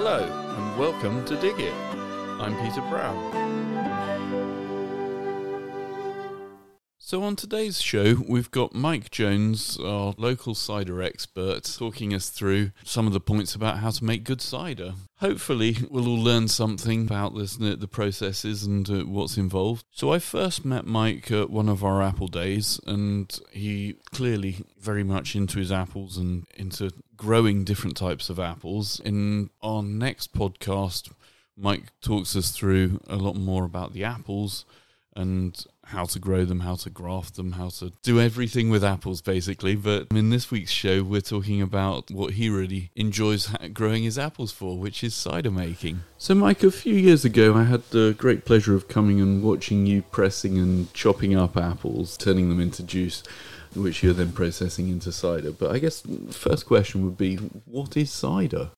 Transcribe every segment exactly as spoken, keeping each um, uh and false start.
Hello and welcome to Dig It. I'm Peter Brown. So on today's show, we've got Mike Jones, our local cider expert, talking us through some of the points about how to make good cider. Hopefully, we'll all learn something about this, the processes and uh, what's involved. So I first met Mike at one of our apple days, and he clearly very much into his apples and into growing different types of apples. In our next podcast, Mike talks us through a lot more about the apples and how to grow them, how to graft them, how to do everything with apples, basically. But in this week's show, we're talking about what he really enjoys growing his apples for, which is cider making. So, Mike, a few years ago, I had the great pleasure of coming and watching you pressing and chopping up apples, turning them into juice, which you're then processing into cider. But I guess the first question would be, what is cider?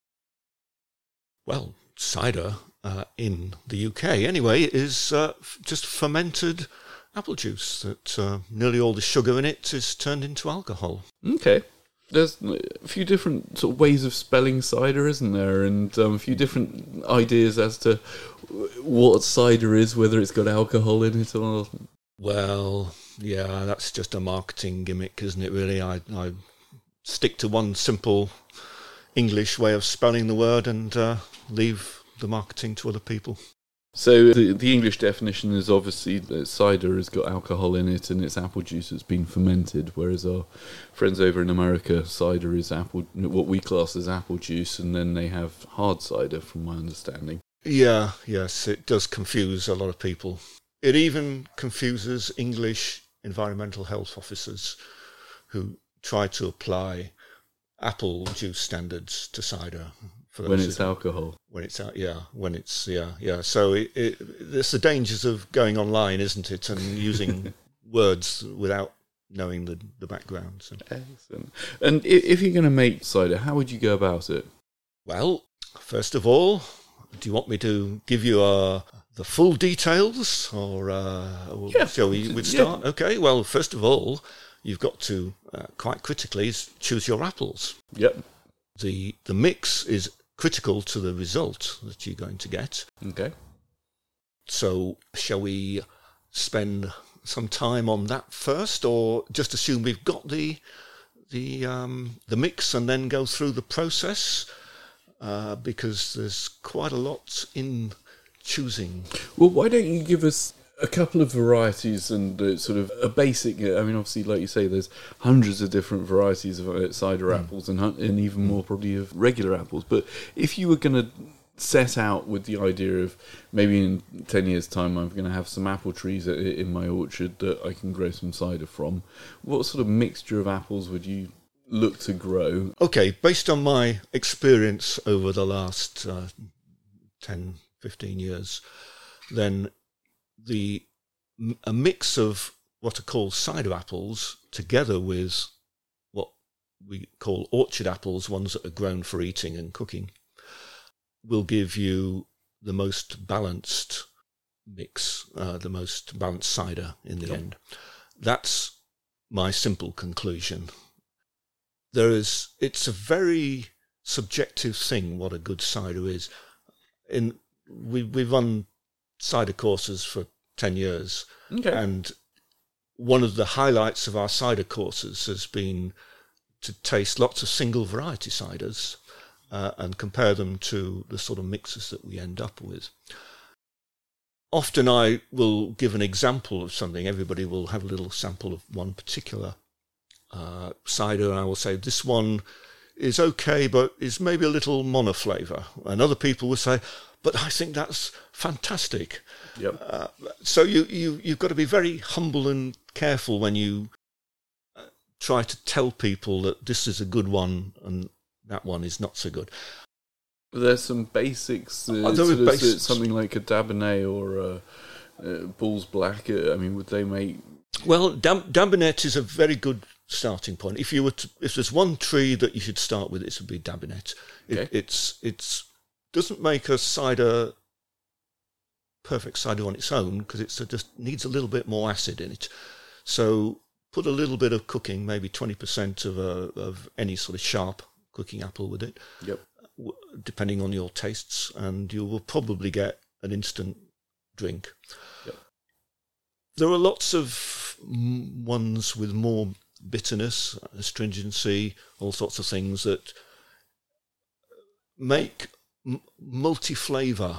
Well, cider, uh, in the U K anyway, is uh, f- just fermented apple juice that uh, nearly all the sugar in it is turned into alcohol. Okay. There's a few different sort of ways of spelling cider, isn't there? And um, a few different ideas as to what cider is, whether it's got alcohol in it or... Well, yeah, that's just a marketing gimmick, isn't it, really? I, I stick to one simple English way of spelling the word and uh, leave the marketing to other people. So the, the English definition is obviously that cider has got alcohol in it and it's apple juice that's been fermented, whereas our friends over in America, cider is apple, what we class as apple juice, and then they have hard cider, from my understanding. Yeah, yes, it does confuse a lot of people. It even confuses English environmental health officers who try to apply apple juice standards to cider. For when it's alcohol. When it's out, yeah. When it's, yeah, yeah. So it, it, it's the dangers of going online, isn't it, and using words without knowing the, the background. So. Excellent. And if you're going to make cider, how would you go about it? Well, first of all, do you want me to give you a... the full details, or uh, yeah. shall we we'd start? Yeah. Okay, well, first of all, you've got to, uh, quite critically, choose your apples. Yep. The the mix is critical to the result that you're going to get. Okay. So, shall we spend some time on that first, or just assume we've got the the um, the mix and then go through the process? Uh, because there's quite a lot in... choosing. Well, why don't you give us a couple of varieties and uh, sort of a basic, I mean, obviously, like you say, there's hundreds of different varieties of cider mm. apples and, and even mm. more probably of regular apples. But if you were going to set out with the idea of maybe in ten years' time I'm going to have some apple trees in my orchard that I can grow some cider from, what sort of mixture of apples would you look to grow? Okay, based on my experience over the last uh, ten, fifteen years, then the a mix of what are called cider apples together with what we call orchard apples, ones that are grown for eating and cooking, will give you the most balanced mix, uh, the most balanced cider in the yeah. end. That's my simple conclusion. There is, it's a very subjective thing what a good cider is. In We we run cider courses for ten years, okay. and one of the highlights of our cider courses has been to taste lots of single variety ciders uh, and compare them to the sort of mixes that we end up with. Often I will give an example of something. Everybody will have a little sample of one particular uh, cider, and I will say, this one is okay, but is maybe a little monoflavour. And other people will say... but I think that's fantastic. Yep. Uh, so you, you, you've got to be very humble and careful when you uh, try to tell people that this is a good one and that one is not so good. There's some basics. Uh, uh, there sort of, basics. Something like a Dabinett or a, a Bull's Black. I mean, would they make... Well, Dab- Dabinett is a very good starting point. If you were to, if there's one tree that you should start with, it would be Dabinett. Okay. It, it's it's... doesn't make a cider perfect cider on its own because it just needs a little bit more acid in it. So put a little bit of cooking, maybe twenty percent of a, of any sort of sharp cooking apple with it. Yep. depending on your tastes, and you will probably get an instant drink. Yep. There are lots of ones with more bitterness, astringency, all sorts of things that make m- multi-flavour.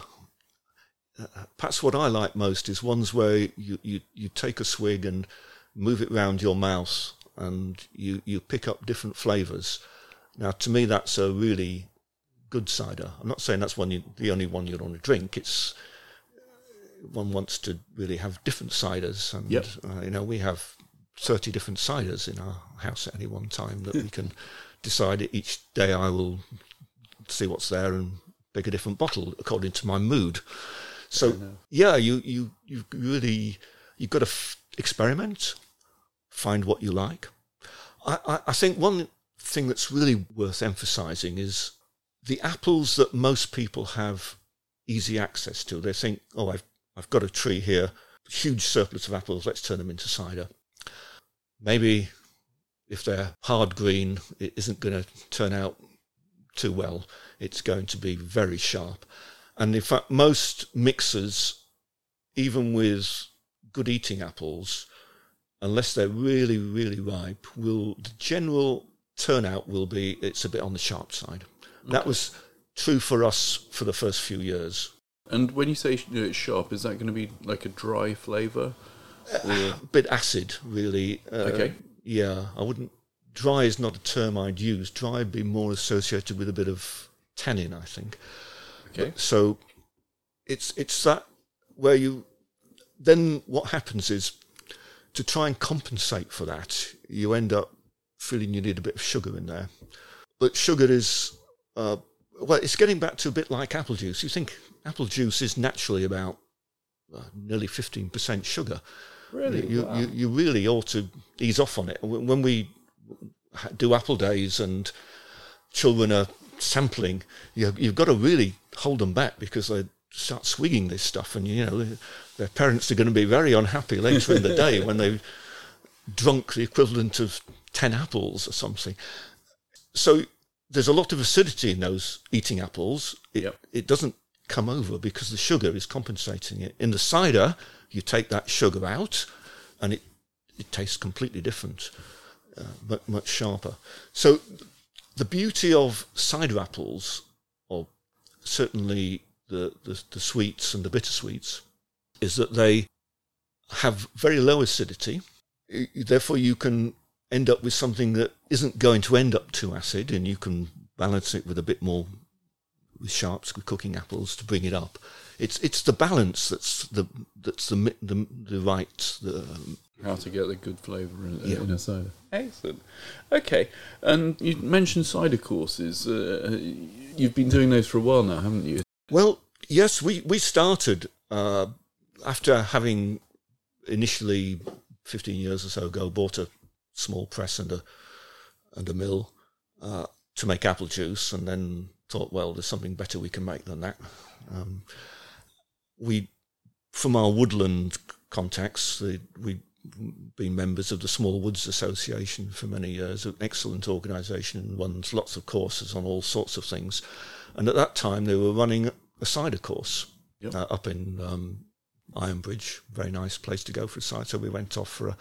Uh, perhaps what I like most is ones where you, you, you take a swig and move it round your mouth and you, you pick up different flavours. Now, to me, that's a really good cider. I'm not saying that's one you, the only one you'd want to drink. It's one wants to really have different ciders. And, yep. uh, you know, we have thirty different ciders in our house at any one time that we can decide each day. I will see what's there and pick a different bottle according to my mood. So, yeah, you, you, you really, you've got to f- experiment, find what you like. I, I, I think one thing that's really worth emphasising is the apples that most people have easy access to. They think, oh, I've, I've got a tree here, huge surplus of apples, let's turn them into cider. Maybe if they're hard green, it isn't going to turn out too well. It's going to be very sharp. And in fact, most mixers, even with good eating apples, unless they're really, really ripe, will the general turnout will be it's a bit on the sharp side. Okay. That was true for us for the first few years. And when you say it's sharp, is that going to be like a dry flavour? Uh, a bit acid, really. Uh, okay. Yeah, I wouldn't... Dry is not a term I'd use. Dry would be more associated with a bit of tannin, I think. Okay. But, so it's it's that where you... Then what happens is, to try and compensate for that, you end up feeling you need a bit of sugar in there. But sugar is... Uh, well, it's getting back to a bit like apple juice. You think apple juice is naturally about uh, nearly fifteen percent sugar. Really? You, wow. you you really ought to ease off on it. When we do apple days and children are sampling, you, you've got to really hold them back because they start swigging this stuff, and you know their parents are going to be very unhappy later in the day when they've drunk the equivalent of ten apples or something. So there's a lot of acidity in those eating apples. It, yep. it doesn't come over because the sugar is compensating it. In the cider, you take that sugar out and it, it tastes completely different, uh, but much sharper. So the beauty of cider apples, or certainly the, the, the sweets and the bittersweets, is that they have very low acidity. Therefore, you can end up with something that isn't going to end up too acid, and you can balance it with a bit more with sharps, with cooking apples to bring it up. It's it's the balance that's the that's the the, the right the, how to get the good flavour in, yeah. in a cider. Excellent. Okay, and you mentioned cider courses. Uh, you've been doing those for a while now, haven't you? Well, yes, we we started uh, after having initially fifteen years or so ago bought a small press and a and a mill uh, to make apple juice, and then thought, well, there's something better we can make than that. Um, we, from our woodland contacts, the, we've been members of the Small Woods Association for many years, an excellent organisation, and runs lots of courses on all sorts of things. And at that time, they were running a cider course yep. uh, up in um, Ironbridge, very nice place to go for a cider. So we went off for a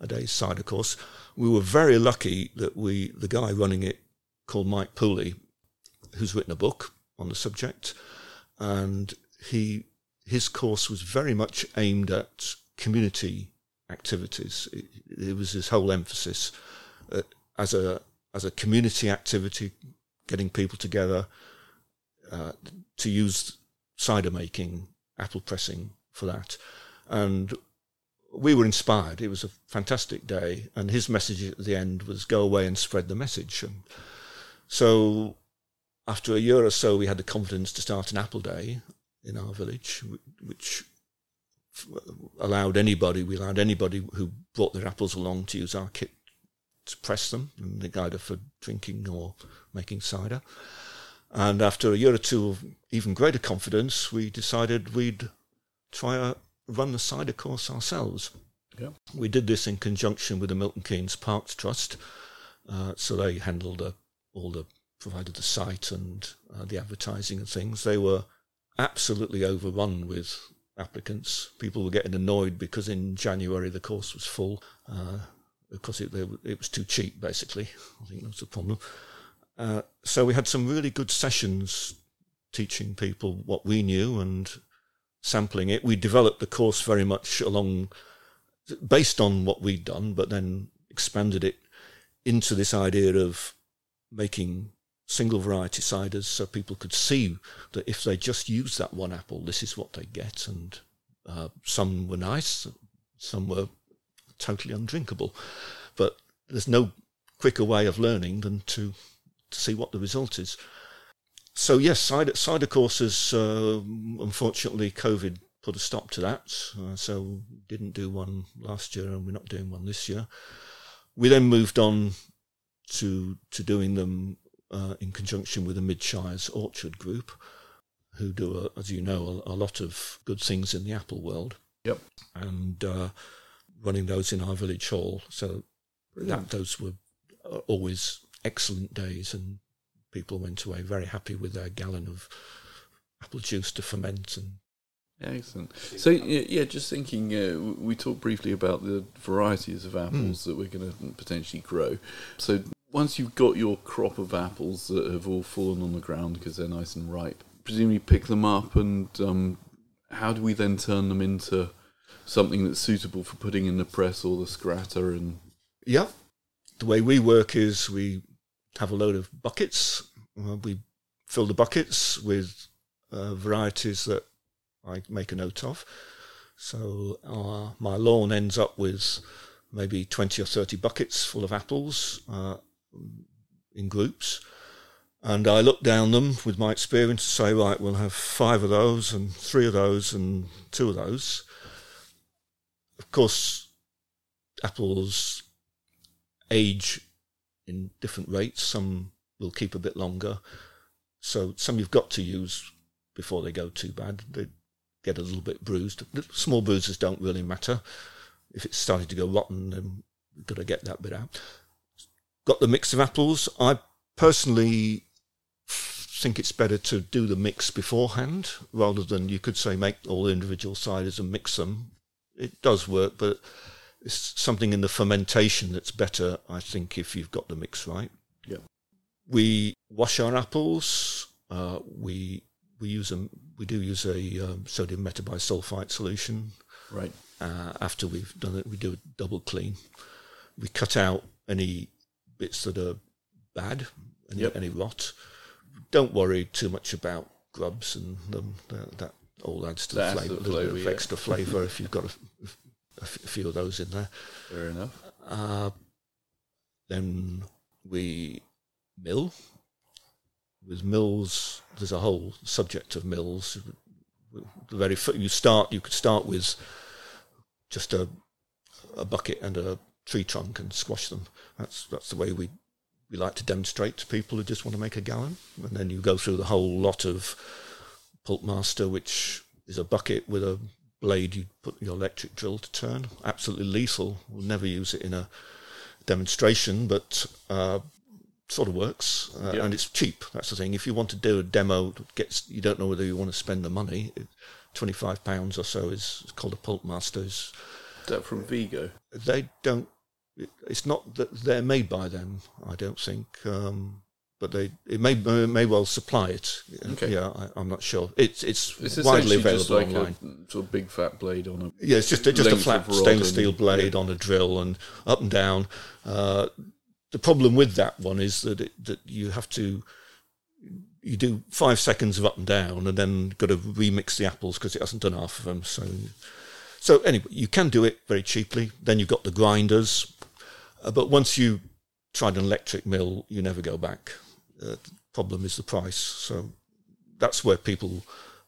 a day's cider course. We were very lucky that we, the guy running it called Mike Pooley, who's written a book on the subject, and he his course was very much aimed at community activities. It, it was his whole emphasis uh, as a as a community activity, getting people together uh, to use cider making, apple pressing for that. And we were inspired. It was a fantastic day, and his message at the end was go away and spread the message. And so after a year or so, we had the confidence to start an apple day in our village, which allowed anybody, we allowed anybody who brought their apples along to use our kit to press them, and they're either for drinking or making cider. And after a year or two of even greater confidence, we decided we'd try a run the cider course ourselves. Yeah. We did this in conjunction with the Milton Keynes Parks Trust, uh, so they handled uh, all the provided the site and uh, the advertising and things, they were absolutely overrun with applicants. People were getting annoyed because in January the course was full uh, because it, they, it was too cheap, basically. I think that's the problem. Uh, so we had some really good sessions teaching people what we knew and sampling it. We developed the course very much along, based on what we'd done, but then expanded it into this idea of making single variety ciders so people could see that if they just use that one apple, this is what they get. And uh, some were nice, some were totally undrinkable. But there's no quicker way of learning than to, to see what the result is. So yes, cider, cider courses, uh, unfortunately COVID put a stop to that. Uh, so didn't do one last year and we're not doing one this year. We then moved on to to doing them uh, in conjunction with the Mid-Shires Orchard Group, who do, a, as you know, a, a lot of good things in the apple world. Yep. And uh, running those in our village hall. So that, those were always excellent days, and people went away very happy with their gallon of apple juice to ferment. And excellent. So, yeah, just thinking, uh, we talked briefly about the varieties of apples mm. that we're going to potentially grow. So once you've got your crop of apples that have all fallen on the ground because they're nice and ripe, presumably pick them up and um, how do we then turn them into something that's suitable for putting in the press or the scratter? And yeah, the way we work is we have a load of buckets. Uh, we fill the buckets with uh, varieties that I make a note of. So uh, my lawn ends up with maybe twenty or thirty buckets full of apples uh, in groups. And I look down them with my experience and say, right, we'll have five of those and three of those and two of those. Of course, apples age in different rates. Some will keep a bit longer. So some you've got to use before they go too bad. They get a little bit bruised. Small bruises don't really matter. If it's starting to go rotten, then you've got to get that bit out. Got the mix of apples. I personally think it's better to do the mix beforehand rather than, you could say, make all the individual ciders and mix them. It does work, but it's something in the fermentation that's better, I think, if you've got the mix right. Yeah. We wash our apples. Uh, we... We use a, we do use a um, sodium metabisulfite solution. Right. Uh, after we've done it, we do a double clean. We cut out any bits that are bad, any, yep. any rot. Don't worry too much about grubs and them. That, that all adds to that the flavour. A little bit of extra flavour if you've got a, a few of those in there. Fair enough. Uh, then we mill. With mills, there's a whole subject of mills. The very you start, you could start with just a a bucket and a tree trunk and squash them. That's that's the way we we like to demonstrate to people who just want to make a gallon. And then you go through the whole lot of Pulp Master, which is a bucket with a blade. You put your electric drill to turn. Absolutely lethal. We'll never use it in a demonstration, but. Uh, Sort of works, uh, yeah. And it's cheap. That's the thing. If you want to do a demo, gets you don't know whether you want to spend the money. Twenty-five pounds or so is called a Pulp Master. Is that from Vigo? They don't. It, it's not that they're made by them. I don't think, um, but they it may may well supply it. Okay. Yeah, I, I'm not sure. It's it's is this widely available just like online. A sort of big fat blade on a yeah, it's just just a flat stainless steel blade yeah. on a drill and up and down. Uh, The problem with that one is that it, that you have to you do five seconds of up and down, and then got to remix the apples because it hasn't done half of them. So, so anyway, you can do it very cheaply. Then you've got the grinders, uh, but once you tried an electric mill, you never go back. Uh, the problem is the price. So that's where people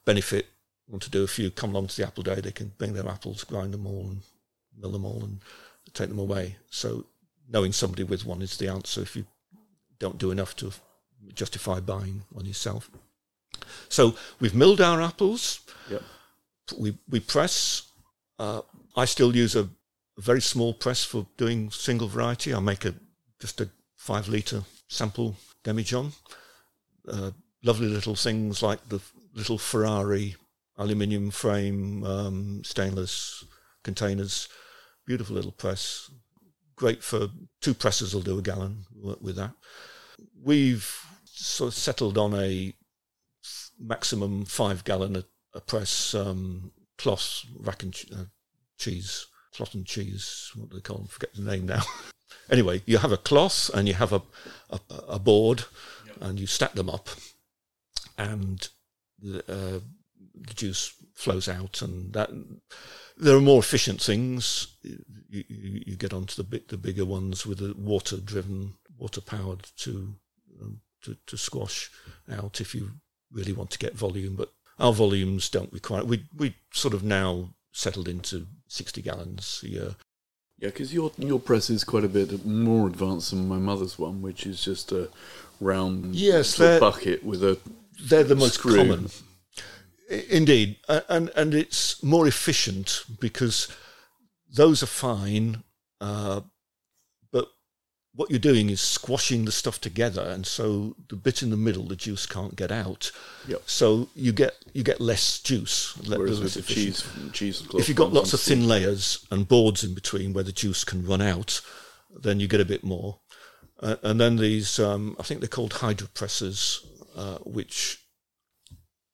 benefit. Want to do a few? Come along to the apple day. They can bring their apples, grind them all, and mill them all, and take them away. So. Knowing somebody with one is the answer if you don't do enough to justify buying one yourself. So we've milled our apples. Yep. We we press. Uh, I still use a very small press for doing single variety. I make a just a five litre sample demijohn. uh, lovely little things like the little Ferrari aluminium frame, um, stainless containers, beautiful little press, great for two presses will do a gallon with that. We've sort of settled on a maximum five gallon a, a press um, cloth rack and ch- uh, cheese, cloth and cheese, what do they call them? I forget the name now. Anyway, you have a cloth and you have a, a, a board, yep, and you stack them up and the, uh, the juice flows out, and that there are more efficient things. You, you, you get onto the bit the bigger ones with the water driven, water powered to, um, to to squash out if you really want to get volume, but our volumes don't require it. We we sort of now settled into sixty gallons a year. Yeah, because your your press is quite a bit more advanced than my mother's one, which is just a round yes, sort of bucket with a they're the most screw. Common. Indeed, and and it's more efficient because those are fine, uh, but what you're doing is squashing the stuff together, and so the bit in the middle, the juice can't get out. Yep. So you get you get less juice. Whereas with the cheese, cheese cloth, if you've got lots of thin layers and boards in between where the juice can run out, then you get a bit more. Uh, and then these, um, I think they're called hydropresses, uh, which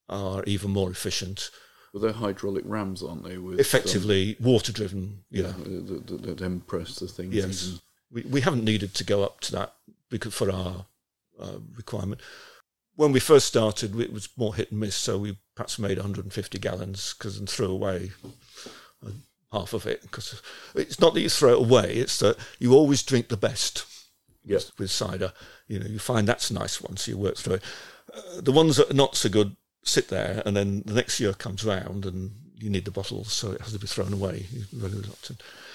are even more efficient. Well, they're hydraulic rams, aren't they? With Effectively um, water-driven. Yeah, yeah. That, that, that then press the things. Yes, even. we we haven't needed to go up to that because for our uh, requirement. When we first started, it was more hit and miss, so we perhaps made one hundred fifty gallons because and threw away half of it. Because it's not that you throw it away; it's that you always drink the best. Yes, with cider, you know, you find that's a nice one, so you work through it. Uh, the ones that are not so good sit there, and then the next year comes round and you need the bottles, so it has to be thrown away. Well,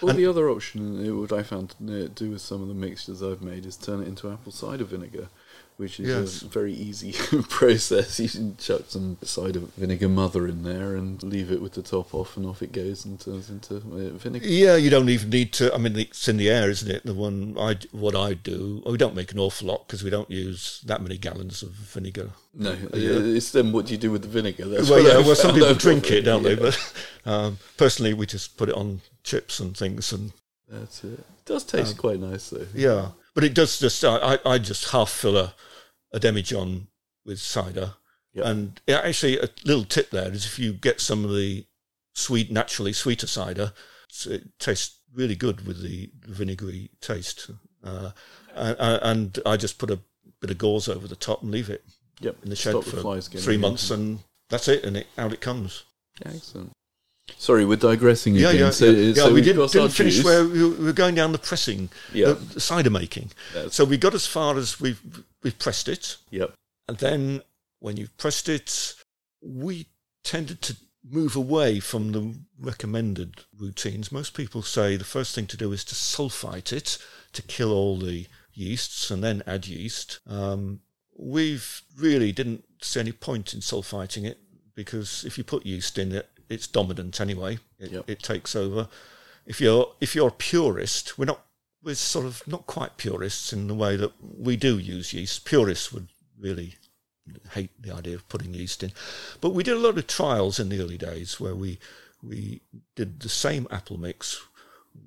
and the other option, what I found to do with some of the mixtures I've made, is turn it into apple cider vinegar, which is yes. a very easy process. You can chuck some cider vinegar mother in there and leave it with the top off, and off it goes and turns into vinegar. Yeah, you don't even need to. I mean, it's in the air, isn't it? The one I, what I do, we don't make an awful lot because we don't use that many gallons of vinegar. No, it's then what do you do with the vinegar? That's well, yeah, well, some people drink it, don't yeah. they? But um, personally, we just put it on chips and things, and that's it. It does taste um, quite nice, though. Yeah, but it does just. I, I just half fill a. a demijohn with cider. Yep. And actually a little tip there is if you get some of the sweet, naturally sweeter cider, it tastes really good with the vinegary taste. Uh, and, and I just put a bit of gauze over the top and leave it yep. in the shed Stop for the three months again. And that's it, and it, out it comes. Excellent. Sorry, we're digressing yeah, again. Yeah, so, yeah. So yeah, we did, didn't finish juice. Where we were going down the pressing, yeah. the, the cider making. That's so we got as far as we've, we've pressed it. Yep. And then when you've pressed it, we tended to move away from the recommended routines. Most people say the first thing to do is to sulfite it, to kill all the yeasts, and then add yeast. Um, we've really didn't see any point in sulfiting it, because if you put yeast in it, it's dominant anyway. It, yep. it takes over. If you're if you're a purist, we're not we're sort of not quite purists in the way that we do use yeast. Purists would really hate the idea of putting yeast in, but we did a lot of trials in the early days where we we did the same apple mix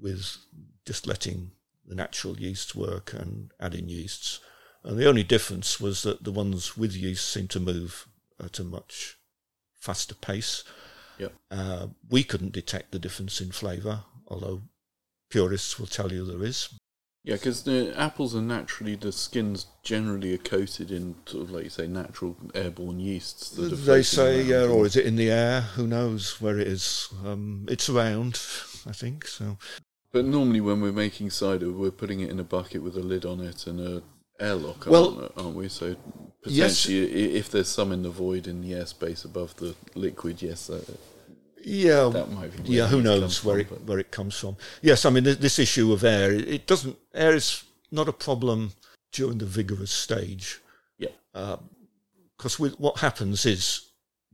with just letting the natural yeasts work and adding yeasts, and the only difference was that the ones with yeast seemed to move at a much faster pace. Yep. Uh, we couldn't detect the difference in flavour, although purists will tell you there is. Yeah, because the apples are naturally, the skins generally are coated in, sort of, like you say, natural airborne yeasts. That are they say, yeah, or is it in the air? Who knows where it is? Um, it's around, I think. So. But normally when we're making cider, we're putting it in a bucket with a lid on it and a airlock, well, aren't, aren't we? So potentially, yes. if there's some in the void in the airspace above the liquid, yes, that, yeah, that might be. Yeah, who knows where it from, it where it comes from? Yes, I mean this, this issue of air. It doesn't. Air is not a problem during the vigorous stage. Yeah, because uh, what happens is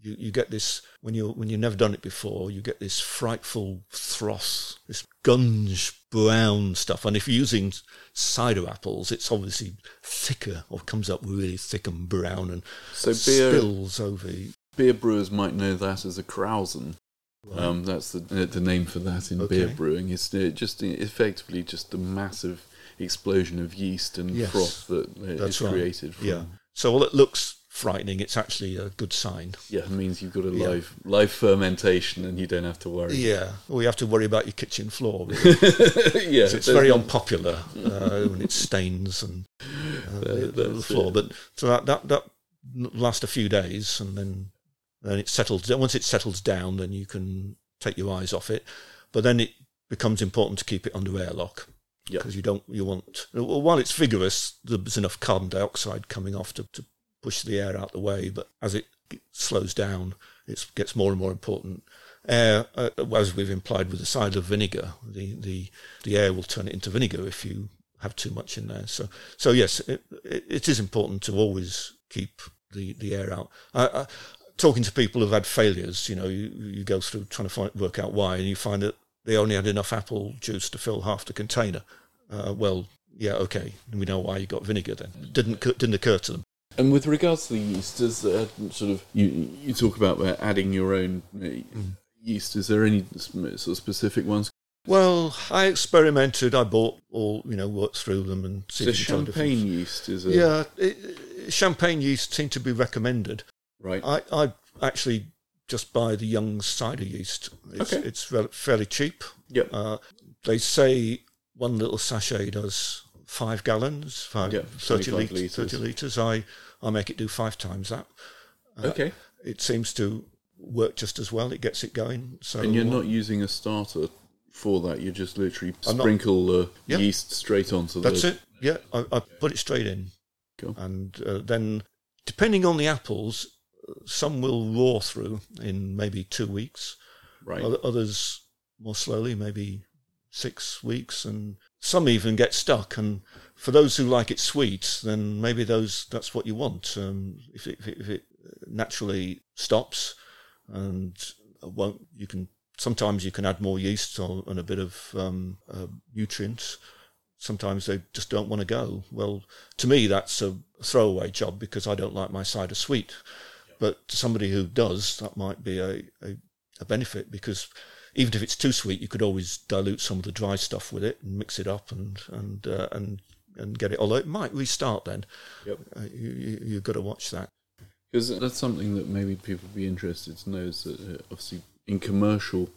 You, you get this, when, you, when you've never done it before, you get this frightful froth, this gunge brown stuff. And if you're using cider apples, it's obviously thicker or comes up really thick and brown and so beer, spills over. Beer brewers might know that as a krausen. Right. Um, that's the the name for that in okay. beer brewing. It's just effectively just a massive explosion of yeast and yes. froth that that's is right. created from. Yeah. So all it looks... frightening, it's actually a good sign. Yeah, it means you've got a live yeah. live fermentation and you don't have to worry. Yeah, well, you have to worry about your kitchen floor. Really. yeah, so it's very unpopular uh, when it stains and uh, that, the, the floor. It. But so that, that that lasts a few days, and then then it settles. Once it settles down, then you can take your eyes off it. But then it becomes important to keep it under airlock. Because yeah. you don't you want well, while it's vigorous, there's enough carbon dioxide coming off to. to push the air out the way, but as it slows down, it gets more and more important. Air, uh, as we've implied with the cider vinegar, the, the the air will turn it into vinegar if you have too much in there. So, so yes, it, it, it is important to always keep the, the air out. I, I, talking to people who've had failures, you know, you, you go through trying to find, work out why, and you find that they only had enough apple juice to fill half the container. Uh, well, yeah, okay, we know why you got vinegar then. Didn't didn't occur to them. And with regards to the yeast, is uh, sort of you you talk about uh, adding your own uh, mm. yeast. Is there any sort of specific ones? Well, I experimented. I bought all you know, worked through them and. See so champagne yeast is a yeah. It, champagne yeast seem to be recommended. Right. I, I actually just buy the Young's cider yeast. It's, okay. It's fairly cheap. Yep. Uh, they say one little sachet does five gallons, five yep, thirty litres. Thirty litres. I. I make it do five times that. Uh, okay. It seems to work just as well. It gets it going. So, and you're not using a starter for that. You just literally I'm sprinkle not, the yeah. yeast straight onto the... That's it. Yeah, I, I put it straight in. Cool. And uh, then, depending on the apples, some will raw through in maybe two weeks. Right. Others more slowly, maybe six weeks, and some even get stuck. And for those who like it sweet, then maybe those that's what you want. Um, if, it, if, it, if it naturally stops, and won't, you can sometimes you can add more yeast or, and a bit of um, uh, nutrients. Sometimes they just don't want to go. Well, to me that's a throwaway job because I don't like my cider sweet. But to somebody who does, that might be a, a, a benefit because. Even if it's too sweet, you could always dilute some of the dry stuff with it and mix it up and and uh, and and get it. Although it might restart then. Yep. Uh, you, you, you've got to watch that. Because that's something that maybe people would be interested to know is that uh, obviously in commercial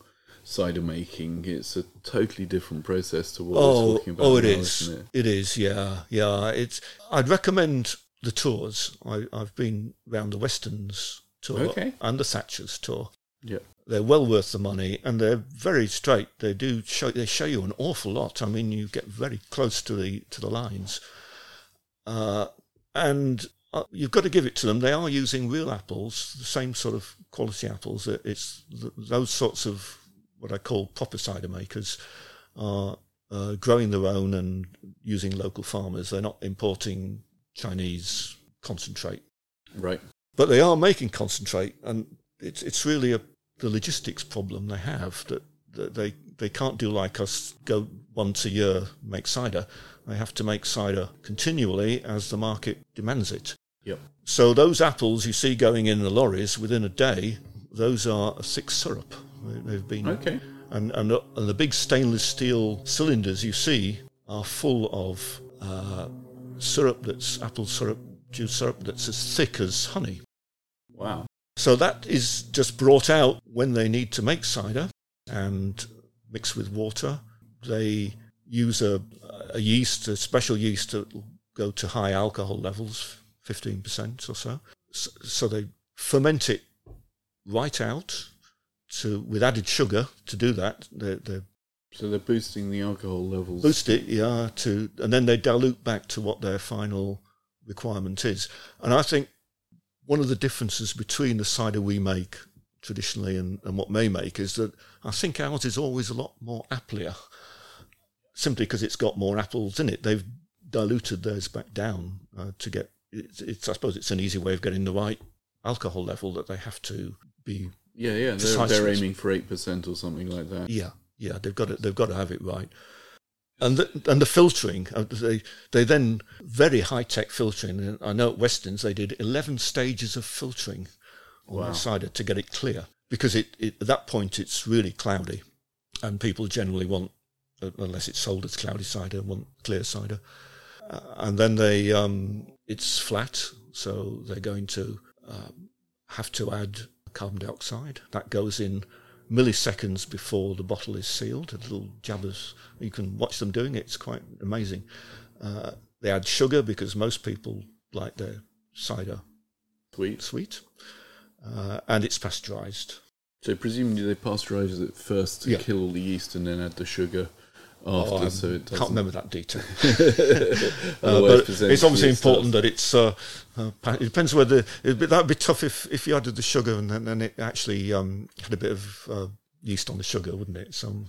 cider making, it's a totally different process to what oh, we're talking about. Oh, it now, is. Isn't it? It is, yeah. yeah. It's. I'd recommend the tours. I, I've been round the Westons tour okay. and the Thatcher's tour. Yeah. They're well worth the money, and they're very straight. They do show they show you an awful lot. I mean, you get very close to the to the lines, uh, and uh, you've got to give it to them. They are using real apples, the same sort of quality apples. It's th- those sorts of what I call proper cider makers are uh, growing their own and using local farmers. They're not importing Chinese concentrate, right? But they are making concentrate, and it's it's really a the logistics problem they have that, that they they can't do like us go once a year make cider. They have to make cider continually as the market demands it. Yep. So those apples you see going in the lorries within a day, those are a thick syrup. They've been okay. And and, and the big stainless steel cylinders you see are full of uh, syrup that's apple syrup, juice syrup that's as thick as honey. Wow. So that is just brought out when they need to make cider and mixed with water. They use a, a yeast, a special yeast that will go to high alcohol levels, fifteen percent or so. So, so they ferment it right out to with added sugar to do that. They're, they're so they're boosting the alcohol levels. Boost it, yeah, to, and then they dilute back to what their final requirement is. And I think one of the differences between the cider we make traditionally and, and what they make is that I think ours is always a lot more applier, simply because it's got more apples in it. They've diluted theirs back down uh, to get. It's, it's I suppose it's an easy way of getting the right alcohol level that they have to be. Yeah, yeah, they're, they're aiming for eight percent or something like that. Yeah, yeah, they've got to, they've got to have it right. And the, and the filtering, they they then very high tech filtering. I know at Westons they did eleven stages of filtering on wow. the cider to get it clear, because it, it at that point it's really cloudy, and people generally want, unless it's sold as cloudy cider, want clear cider. Uh, and then they um, it's flat, so they're going to um, have to add carbon dioxide. That goes in milliseconds before the bottle is sealed. Little jabbers, you can watch them doing it. It's quite amazing. Uh, they add sugar because most people like their cider sweet. Sweet, uh, and it's pasteurised. So presumably they pasteurise it first to yeah. kill all the yeast and then add the sugar after. Oh, so it doesn't... Can't remember that detail. uh, but it's obviously important stuff. That it's. Uh, uh, it depends whether that would be tough if, if you added the sugar and then and it actually um, had a bit of uh, yeast on the sugar, wouldn't it? So,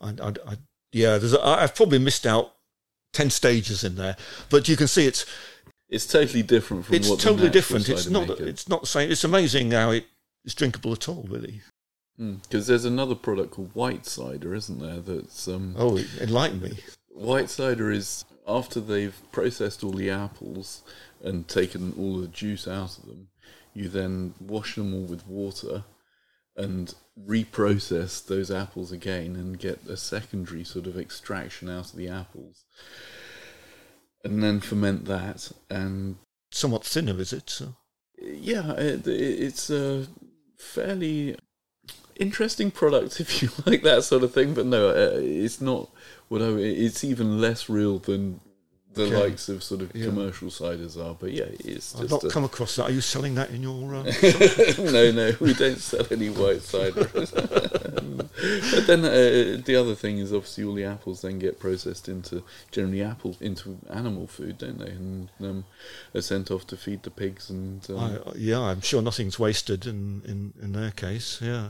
I, I, I, yeah, there's a, I've probably missed out ten stages in there, but you can see it's. It's totally different from. It's what totally the different. It's not. It. It's not the same. It's amazing how it. It's drinkable at all, really. Because mm, there's another product called white cider, isn't there? That's um, oh, enlighten me. White cider is after they've processed all the apples and taken all the juice out of them, you then wash them all with water and reprocess those apples again and get a secondary sort of extraction out of the apples, and then ferment that. And somewhat thinner, is it? So? Yeah, it, it's a fairly interesting product if you like that sort of thing, but no, it's not what I mean, it's even less real than the okay. likes of sort of yeah. commercial ciders are, but yeah, it's just I've not a, come across that. Are you selling that in your uh, shop? no no we don't sell any white cider. But then uh, the other thing is obviously all the apples then get processed into generally apple into animal food, don't they, and um, are sent off to feed the pigs and um, I, yeah I'm sure nothing's wasted in, in, in their case. yeah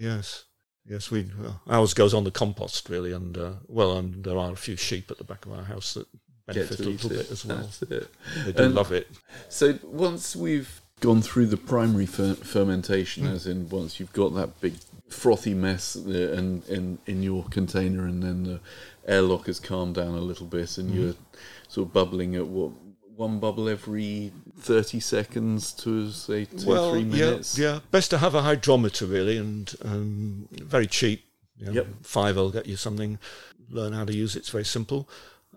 Yes, yes. We well, ours goes on the compost really, and uh, well, and there are a few sheep at the back of our house that benefit a little bit as well. That's it. They do um, love it. So once we've gone through the primary fer- fermentation, mm. as in once you've got that big frothy mess and in, in, in your container, and then the airlock has calmed down a little bit, and mm. you're sort of bubbling at what. One bubble every thirty seconds to say two well, three minutes. Yeah, yeah, best to have a hydrometer really, and um, very cheap. You know, yep, five will get you something. Learn how to use it. It's very simple,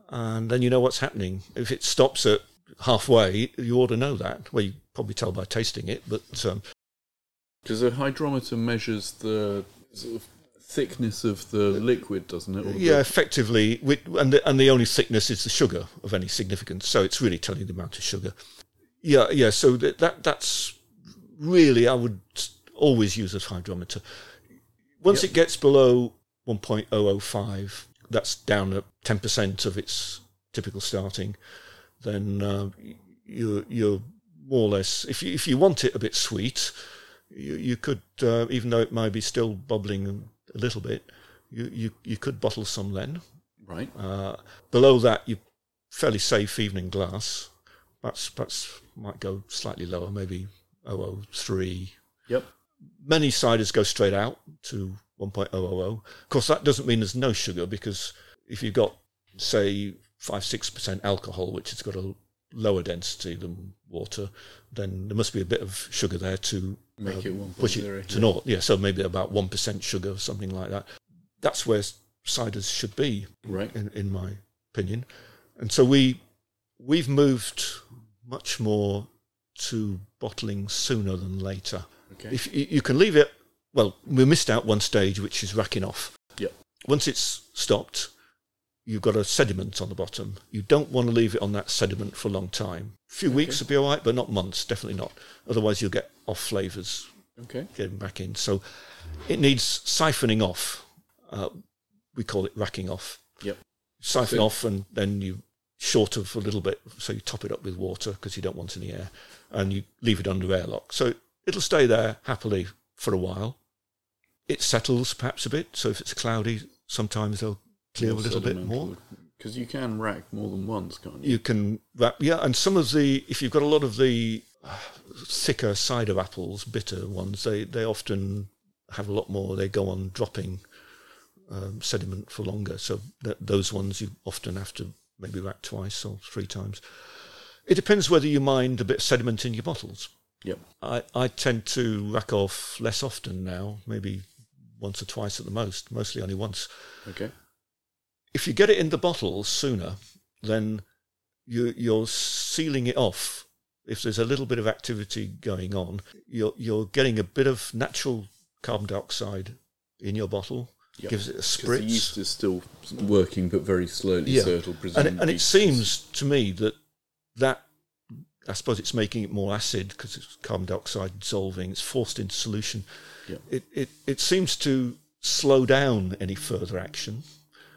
and then you know what's happening. If it stops at halfway, you ought to know that. Well, you probably tell by tasting it, but because um, a hydrometer measures the sort of thickness of the liquid, doesn't it? Or yeah, the... effectively, we, and the, and the only thickness is the sugar of any significance, so it's really telling the amount of sugar. Yeah, yeah, so that, that that's really, I would always use a hydrometer. Once yep. it gets below one point zero zero five, that's down at ten percent of its typical starting, then uh, you're, you're more or less, if you, if you want it a bit sweet, you, you could, uh, even though it might be still bubbling a little bit, you, you, you could bottle some then. Right. Uh, below that, you're fairly safe even in glass. That's, that's might go slightly lower, maybe zero point zero three. Yep. Many ciders go straight out to one point zero zero zero. Of course, that doesn't mean there's no sugar, because if you've got, say, five to six percent alcohol, which has got a lower density than water, then there must be a bit of sugar there to make uh, it one push it zero, to yeah. naught. Yeah, so maybe about one percent sugar or something like that. That's where ciders should be, right? In, in my opinion, and so we we've moved much more to bottling sooner than later. Okay, if you can leave it, well, we missed out one stage, which is racking off. Yeah, once it's stopped, you've got a sediment on the bottom. You don't want to leave it on that sediment for a long time. A few okay. weeks would be all right, but not months, definitely not. Otherwise, you'll get off flavours okay. getting back in. So it needs siphoning off. Uh, we call it racking off. Yep. Siphon so, off, and then you short of a little bit, so you top it up with water because you don't want any air, and you leave it under airlock. So it'll stay there happily for a while. It settles perhaps a bit, so if it's cloudy, sometimes they'll clear a little bit more, because you can rack more than once, can't you? You can rack, yeah. And some of the, if you've got a lot of the thicker cider apples, bitter ones, they, they often have a lot more. They go on dropping um, sediment for longer. So th- those ones you often have to maybe rack twice or three times. It depends whether you mind a bit of sediment in your bottles. Yep. I, I tend to rack off less often now, maybe once or twice at the most, mostly only once. Okay. If you get it in the bottle sooner, then you, you're sealing it off. If there's a little bit of activity going on, you're, you're getting a bit of natural carbon dioxide in your bottle. Yep. Gives it a spritz. The yeast is still working, but very slowly. Yeah. So it'll presumably and, it, and it seems to me that that, I suppose it's making it more acid because it's carbon dioxide dissolving. It's forced into solution. Yep. It, it it seems to slow down any further action.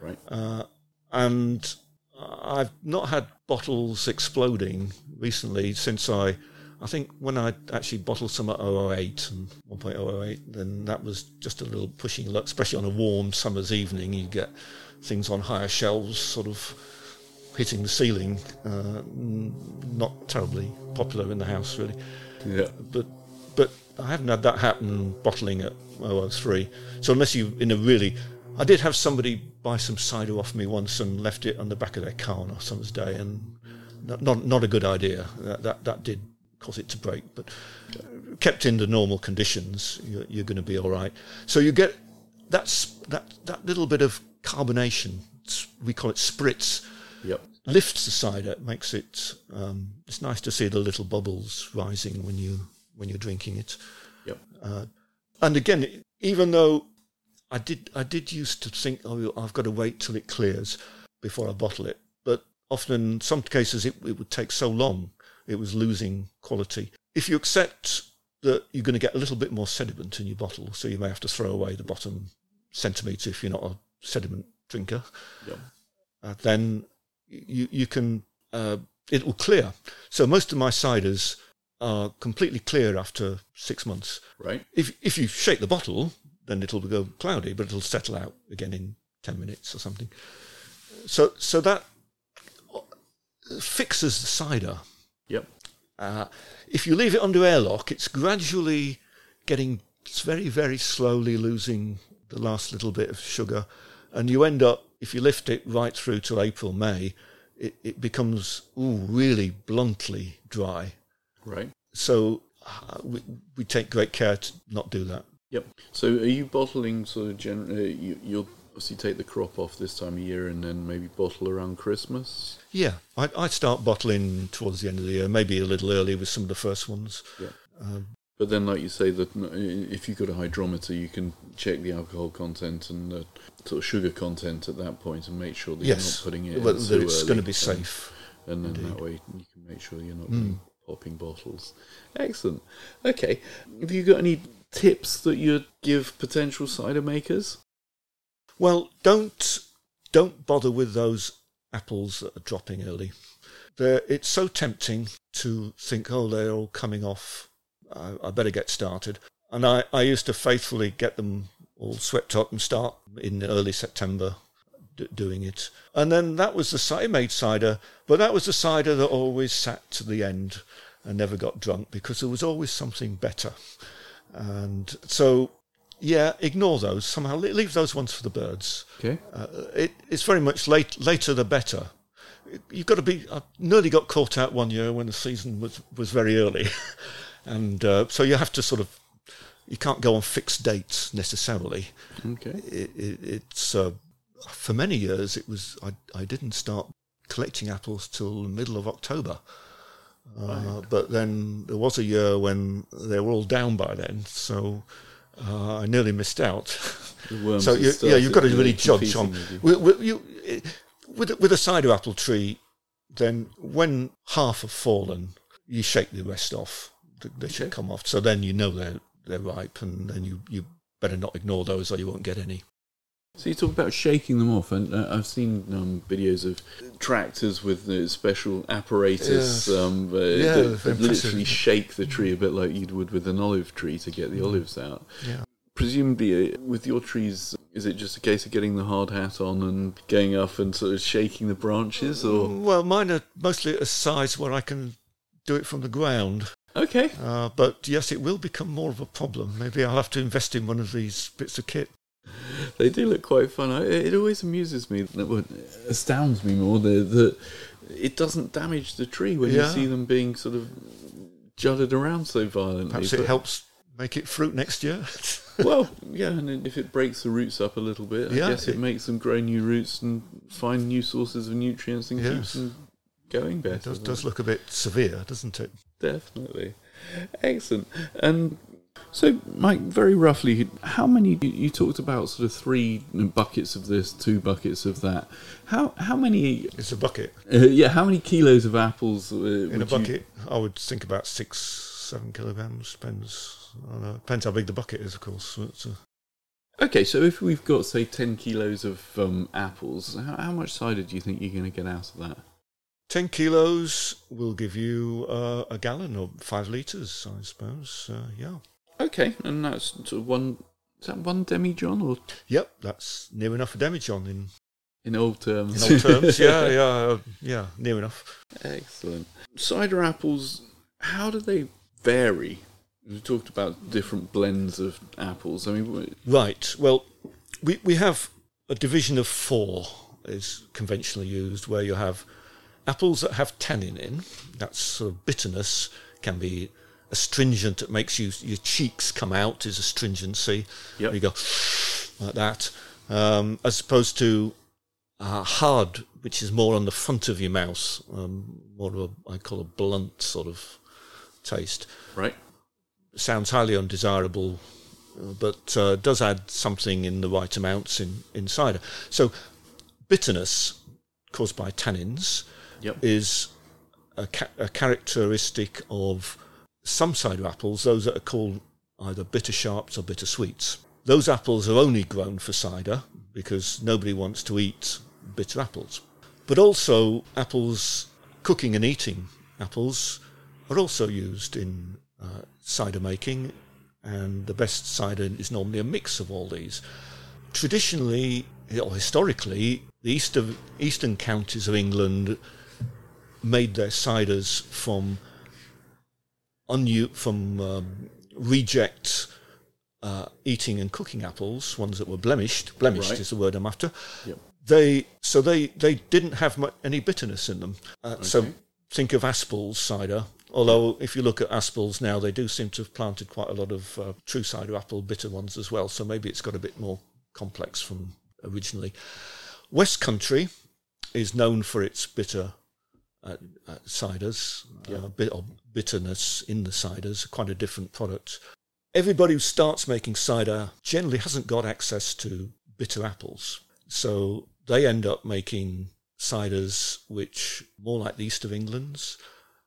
Right. Uh, and I've not had bottles exploding recently since I, I think when I actually bottled some at zero point zero eight and one point zero zero eight, then that was just a little pushing luck, especially on a warm summer's evening. You get things on higher shelves sort of hitting the ceiling. Uh, not terribly popular in the house, really. Yeah. But but I haven't had that happen bottling at zero point zero three. So unless you in a really... I did have somebody buy some cider off me once and left it on the back of their car on a summer's day, and not not, not a good idea. That, that that did cause it to break, but kept in the normal conditions, you're, you're going to be all right. So you get that's that that little bit of carbonation. We call it spritz. Yep. Lifts the cider. It makes it. Um, it's nice to see the little bubbles rising when you when you're drinking it. Yep. Uh, and again, even though. I did I did used to think, oh, I've got to wait till it clears before I bottle it. But often, in some cases, it, it would take so long, it was losing quality. If you accept that you're going to get a little bit more sediment in your bottle, so you may have to throw away the bottom centimetre if you're not a sediment drinker, yeah. uh, then you, you can uh, it will clear. So most of my ciders are completely clear after six months. Right. If if you shake the bottle... then it'll go cloudy, but it'll settle out again in ten minutes or something. So so that fixes the cider. Yep. Uh, if you leave it under airlock, it's gradually getting, it's very, very slowly losing the last little bit of sugar. And you end up, if you lift it right through to April, May, it, it becomes ooh, really bluntly dry. Right. So uh, we, we take great care to not do that. Yep. So are you bottling sort of generally, you, you'll obviously take the crop off this time of year and then maybe bottle around Christmas? Yeah, I, I start bottling towards the end of the year, maybe a little early with some of the first ones. Yeah. Um, but then like you say, that if you've got a hydrometer, you can check the alcohol content and the sort of sugar content at that point and make sure that yes, you're not putting it in too early. It's going to be safe. And, and then that way you can make sure you're not mm. popping bottles. Excellent. Okay. Have you got any... tips that you'd give potential cider makers? Well, don't don't bother with those apples that are dropping early. They're, it's so tempting to think, oh, they're all coming off. I, I better get started. And I, I used to faithfully get them all swept up and start in early September d- doing it. And then that was the cider made cider, but that was the cider that always sat to the end and never got drunk because there was always something better. And so, yeah, ignore those somehow. Leave those ones for the birds. Okay. Uh, it, it's very much late, later the better. You've got to be... I nearly got caught out one year when the season was, was very early. and uh, so you have to sort of... You can't go on fixed dates necessarily. Okay. It, it, it's... Uh, for many years, it was... I, I didn't start collecting apples till the middle of October. Uh, right. But then there was a year when they were all down by then, so uh, I nearly missed out. So you, yeah, you've got to really judge on with, with, you, with with a cider apple tree. Then when half have fallen, you shake the rest off. They, they should come off. So then you know they're they're ripe, and then you, you better not ignore those, or you won't get any. So you talk about shaking them off, and uh, I've seen um, videos of tractors with uh, special apparatus yeah. um, uh, yeah, that literally shake the tree a bit like you would with an olive tree to get the mm. olives out. Yeah. Presumably, uh, with your trees, is it just a case of getting the hard hat on and going up and sort of shaking the branches? Or Well, mine are mostly at a size where I can do it from the ground. Okay. Uh, but yes, it will become more of a problem. Maybe I'll have to invest in one of these bits of kit. They do look quite fun. I, it always amuses me, well, astounds me more that it doesn't damage the tree when yeah. you see them being sort of jutted around so violently. Perhaps it helps make it fruit next year. Well, yeah, and if it breaks the roots up a little bit, I yeah, guess it, it makes them grow new roots and find new sources of nutrients and yes. keeps them going better. It does, does look a bit severe, doesn't it? Definitely. Excellent. And so, Mike, very roughly, how many, you, you talked about sort of three buckets of this, two buckets of that. How how many... It's a bucket. Uh, yeah, how many kilos of apples uh, in a bucket, you, I would think about six, seven kilograms, depends... I don't know. Depends how big the bucket is, of course. But, uh... Okay, so if we've got, say, ten kilos of um, apples, how, how much cider do you think you're going to get out of that? Ten kilos will give you uh, a gallon or five litres, I suppose, uh, yeah. Okay, and that's sort of one... Is that one demijohn? Or... Yep, that's near enough a demijohn in... In old terms. In old terms, yeah, yeah, yeah, near enough. Excellent. Cider apples, how do they vary? We talked about different blends of apples. I mean, right. Well, we we have a division of four is conventionally used, where you have apples that have tannin in. That's sort of bitterness, can be astringent. It makes you your cheeks come out. Is astringency. Yep. You go like that, um, as opposed to uh, hard, which is more on the front of your mouth, um, more of a I call a blunt sort of taste. Right. Sounds highly undesirable, but uh, does add something in the right amounts in, in cider. So bitterness caused by tannins yep. is a, ca- a characteristic of some cider apples, those that are called either bitter sharps or bitter sweets. Those apples are only grown for cider because nobody wants to eat bitter apples. But also apples, cooking and eating apples, are also used in Uh, cider making, and the best cider is normally a mix of all these. Traditionally, or historically, the east of, eastern counties of England made their ciders from unu- from um, reject uh, eating and cooking apples, ones that were blemished. Blemished right. is the word I'm after. Yep. They so they, they didn't have much, any bitterness in them. Uh, okay. So think of Aspel's cider. Although, if you look at Aspel's now, they do seem to have planted quite a lot of uh, true cider apple bitter ones as well, so maybe it's got a bit more complex from originally. West Country is known for its bitter uh, uh, ciders, yeah. uh, bit or bitterness in the ciders, quite a different product. Everybody who starts making cider generally hasn't got access to bitter apples, so they end up making ciders which more like the east of England's,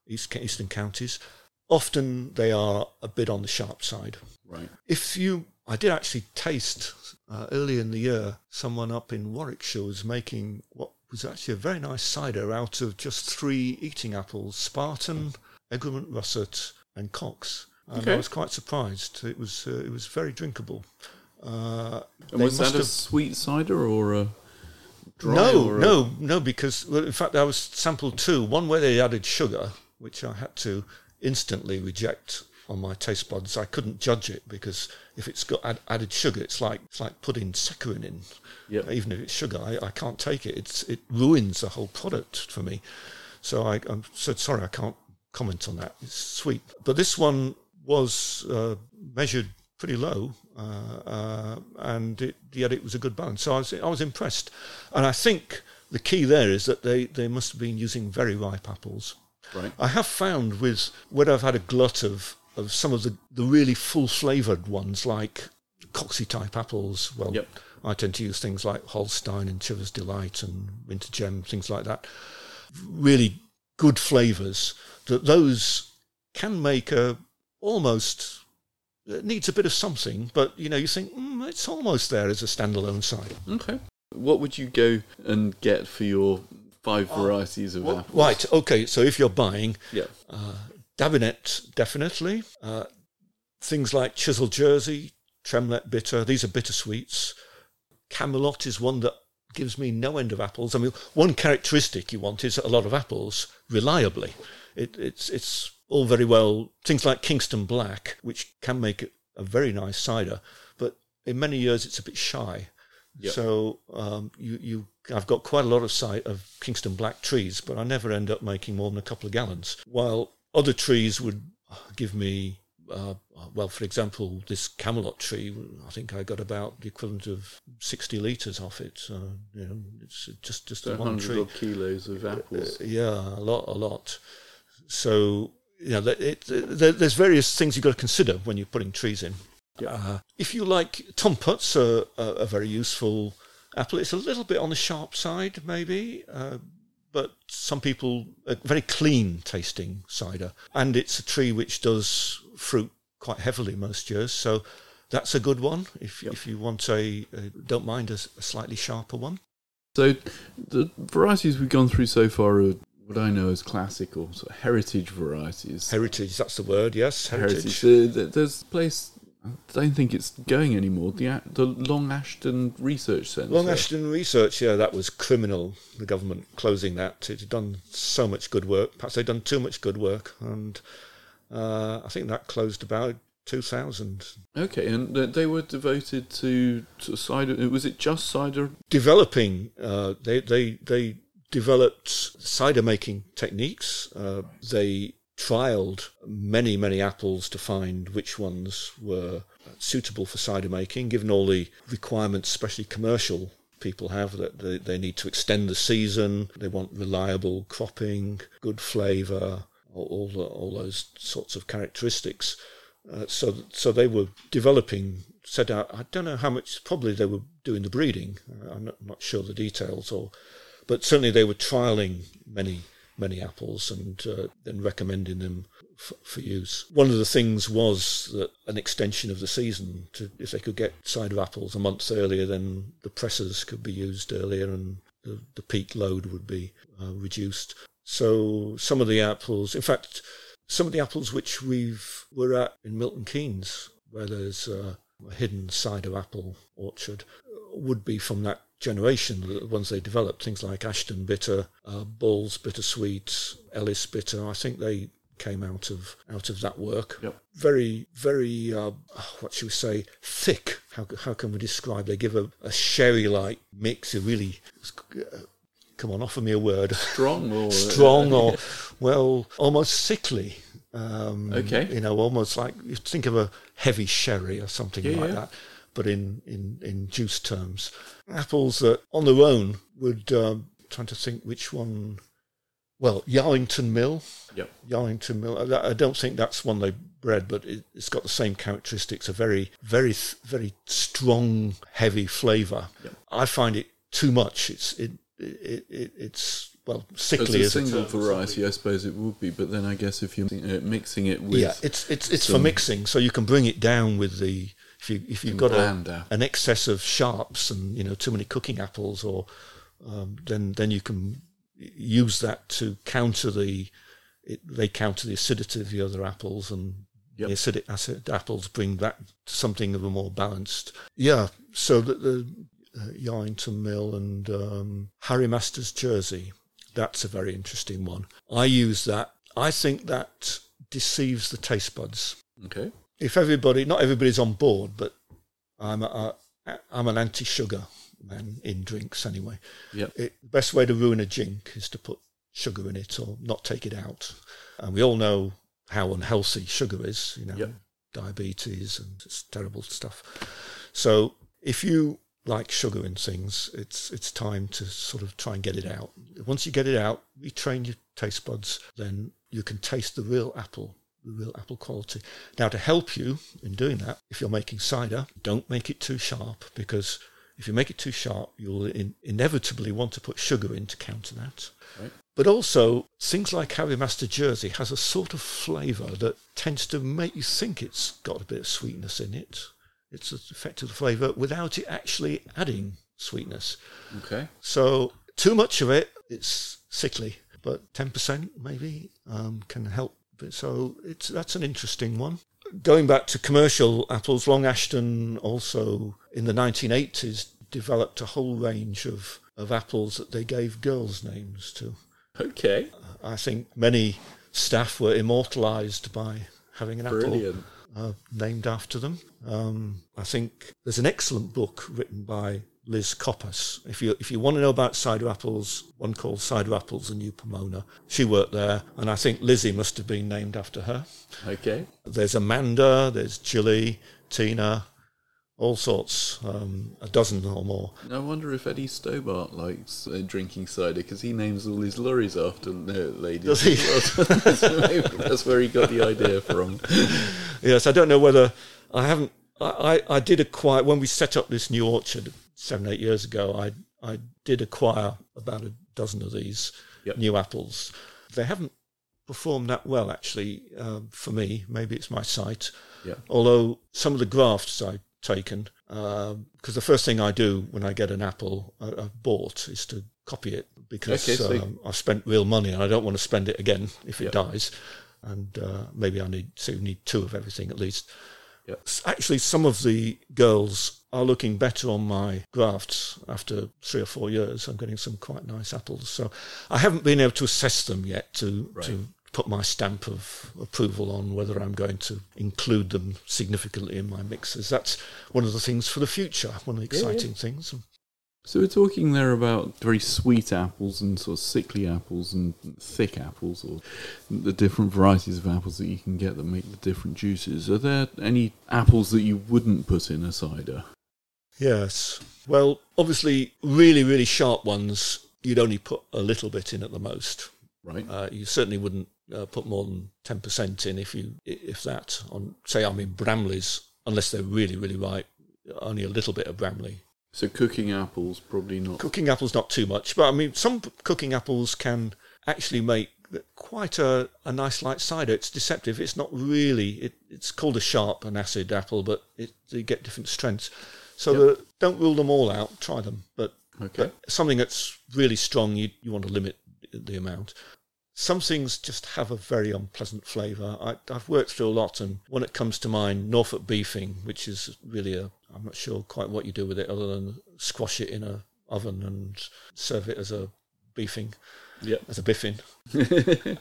East, eastern counties. Often they are a bit on the sharp side. Right. If you, I did actually taste uh, early in the year, someone up in Warwickshire was making what was actually a very nice cider out of just three eating apples: Spartan, Egremont Russet, and Cox. And okay. I was quite surprised. It was uh, it was very drinkable. Uh, and was that have... a sweet cider or a? Dry no, or a... no, no. Because well, in fact, I was sampled two. One where they added sugar, which I had to instantly reject on my taste buds. I couldn't judge it because if it's got ad- added sugar, it's like it's like putting saccharin in. Yep. Even if it's sugar, I, I can't take it. It's it ruins the whole product for me. So I, I'm so sorry, I can't comment on that. It's sweet, but this one was uh, measured pretty low, uh, uh, and it, yet it was a good balance. So I was I was impressed, and I think the key there is that they, they must have been using very ripe apples. Right. I have found with when I've had a glut of, of some of the, the really full-flavoured ones like Coxy-type apples, well, yep. I tend to use things like Holstein and Chivers Delight and Winter Gem, things like that, really good flavours, that those can make a almost... It needs a bit of something, but, you know, you think, mm, it's almost there as a standalone cider. Okay. What would you go and get for your... Five varieties of well, apples. Right, okay, so if you're buying, yeah. uh, Dabinett, definitely. Uh, things like Chisel Jersey, Tremlett Bitter, these are bitter sweets. Camelot is one that gives me no end of apples. I mean, one characteristic you want is a lot of apples, reliably. it, it's it's all very well. Things like Kingston Black, which can make a very nice cider, but in many years it's a bit shy. Yep. So um, you, you, I've got quite a lot of sight of Kingston Black trees, but I never end up making more than a couple of gallons. While other trees would give me, uh, well, for example, this Camelot tree, I think I got about the equivalent of sixty litres off it. Uh, you know, it's just just so a one tree. one hundred kilos of apples. Uh, yeah, a lot, a lot. So you know, it, it, there's various things you've got to consider when you're putting trees in. Yeah. Uh, if you like, Tom Putts are a very useful apple. It's a little bit on the sharp side, maybe, uh, but some people, a very clean tasting cider. And it's a tree which does fruit quite heavily most years, so that's a good one if yep. if you want a, a don't mind a, a slightly sharper one. So the varieties we've gone through so far are what I know as classical, sort of heritage varieties. Heritage, that's the word, yes. Heritage. heritage. The, the, there's a place. I don't think it's going anymore. The the Long Ashton Research Centre. Long Ashton Research, yeah, that was criminal, the government closing that. It had done so much good work. Perhaps they'd done too much good work. And uh, I think that closed about two thousand. Okay, and they were devoted to, to cider. Was it just cider? Developing. Uh, they, they, they developed cider-making techniques. Uh, they... trialled many, many apples to find which ones were suitable for cider making, given all the requirements, especially commercial people have, that they, they need to extend the season, they want reliable cropping, good flavour, all the, all those sorts of characteristics. Uh, so so they were developing, set out, I don't know how much, probably they were doing the breeding, I'm not, not sure the details, or, but certainly they were trialling many many apples and uh, then recommending them f- for use. One of the things was that an extension of the season. To, if they could get cider apples a month earlier, then the presses could be used earlier and the, the peak load would be uh, reduced. So some of the apples, in fact, some of the apples which we've, we're at in Milton Keynes, where there's uh, a hidden cider apple orchard, would be from that generation, the ones they developed, things like Ashton Bitter, uh, Bull's Bittersweet, Ellis Bitter. I think they came out of out of that work. Yep. Very, very, uh, what should we say, thick. How how can we describe? They give a, a sherry-like mix. A really, uh, come on, offer me a word. Strong or strong or well, almost sickly. Um, okay, you know, almost like you think of a heavy sherry or something yeah, like yeah. that. But in, in, in juice terms, apples that on their own would um, trying to think which one. Well, Yarlington Mill. Yeah. Yarlington Mill. I don't think that's one they bred, but it, it's got the same characteristics—a very, very, very strong, heavy flavour. Yep. I find it too much. It's it it, it it's. Well, sickly as a single as a variety, I suppose it would be. But then, I guess if you're mixing it with yeah, it's it's it's for mixing, so you can bring it down with the if you if you've got a, an excess of sharps and you know too many cooking apples, or um, then then you can use that to counter the it, they counter the acidity of the other apples, and yep. the acidic acid apples bring that to something of a more balanced. Yeah, so the, the uh, Yarlington Mill and um, Harry Masters Jersey. That's a very interesting one. I use that. I think that deceives the taste buds. Okay. If everybody, not everybody's on board, but I'm a, I'm an anti-sugar man in drinks anyway. Yeah. The best way to ruin a drink is to put sugar in it or not take it out. And we all know how unhealthy sugar is, you know, yep. diabetes and it's terrible stuff. So if you... like sugar in things, it's it's time to sort of try and get it out. Once you get it out, retrain your taste buds, then you can taste the real apple, the real apple quality. Now, to help you in doing that, if you're making cider, don't make it too sharp, because if you make it too sharp, you'll in, inevitably want to put sugar in to counter that. Right. But also, things like Harry Master Jersey has a sort of flavour that tends to make you think it's got a bit of sweetness in it. It's the effect of the flavour without it actually adding sweetness. Okay. So too much of it, it's sickly, but ten percent maybe um, can help. So it's that's an interesting one. Going back to commercial apples, Long Ashton also in the nineteen eighties developed a whole range of, of apples that they gave girls' names to. Okay. I think many staff were immortalised by having an Brilliant. apple uh, named after them. Um, I think there's an excellent book written by Liz Copas. If you if you want to know about cider apples, one called Cider Apples and New Pomona. She worked there, and I think Lizzie must have been named after her. Okay. There's Amanda, there's Jilly, Tina, all sorts, um, a dozen or more. I wonder if Eddie Stobart likes uh, drinking cider, because he names all his lorries after no, ladies. Does he? That's where he got the idea from. Yes, I don't know whether... I haven't... I, I, I did acquire... When we set up this new orchard seven, eight years ago, I I did acquire about a dozen of these yep. new apples. They haven't performed that well, actually, uh, for me. Maybe it's my sight. Yep. Although some of the grafts I've taken, because uh, the first thing I do when I get an apple I, I've bought is to copy it, because okay, um, I've spent real money and I don't want to spend it again if it yep. dies. And uh, maybe I need, so need two of everything at least. Yep. Actually, some of the girls are looking better on my grafts after three or four years. I'm getting some quite nice apples. So I haven't been able to assess them yet to, right. to put my stamp of approval on whether I'm going to include them significantly in my mixes. That's one of the things for the future, one of the exciting yeah, yeah. things. So we're talking there about very sweet apples and sort of sickly apples and thick apples, or the different varieties of apples that you can get that make the different juices. Are there any apples that you wouldn't put in a cider? Yes. Well, obviously, really, really sharp ones, you'd only put a little bit in at the most. Right. Uh, you certainly wouldn't uh, put more than ten percent in, if you if that, on, say, I mean, Bramleys, unless they're really, really ripe, only a little bit of Bramley. So cooking apples, probably not. Cooking apples, not too much. But, I mean, some cooking apples can actually make quite a, a nice light cider. It's deceptive. It's not really... It, it's called a sharp and acid apple, but it, they get different strengths. So yep. the, don't rule them all out. Try them. But, okay. but something that's really strong, you, you want to limit the amount. Some things just have a very unpleasant flavour. I, I've worked through a lot, and when it comes to mind, Norfolk beefing, which is really a... I'm not sure quite what you do with it other than squash it in an oven and serve it as a beefing, yep. as a biffin.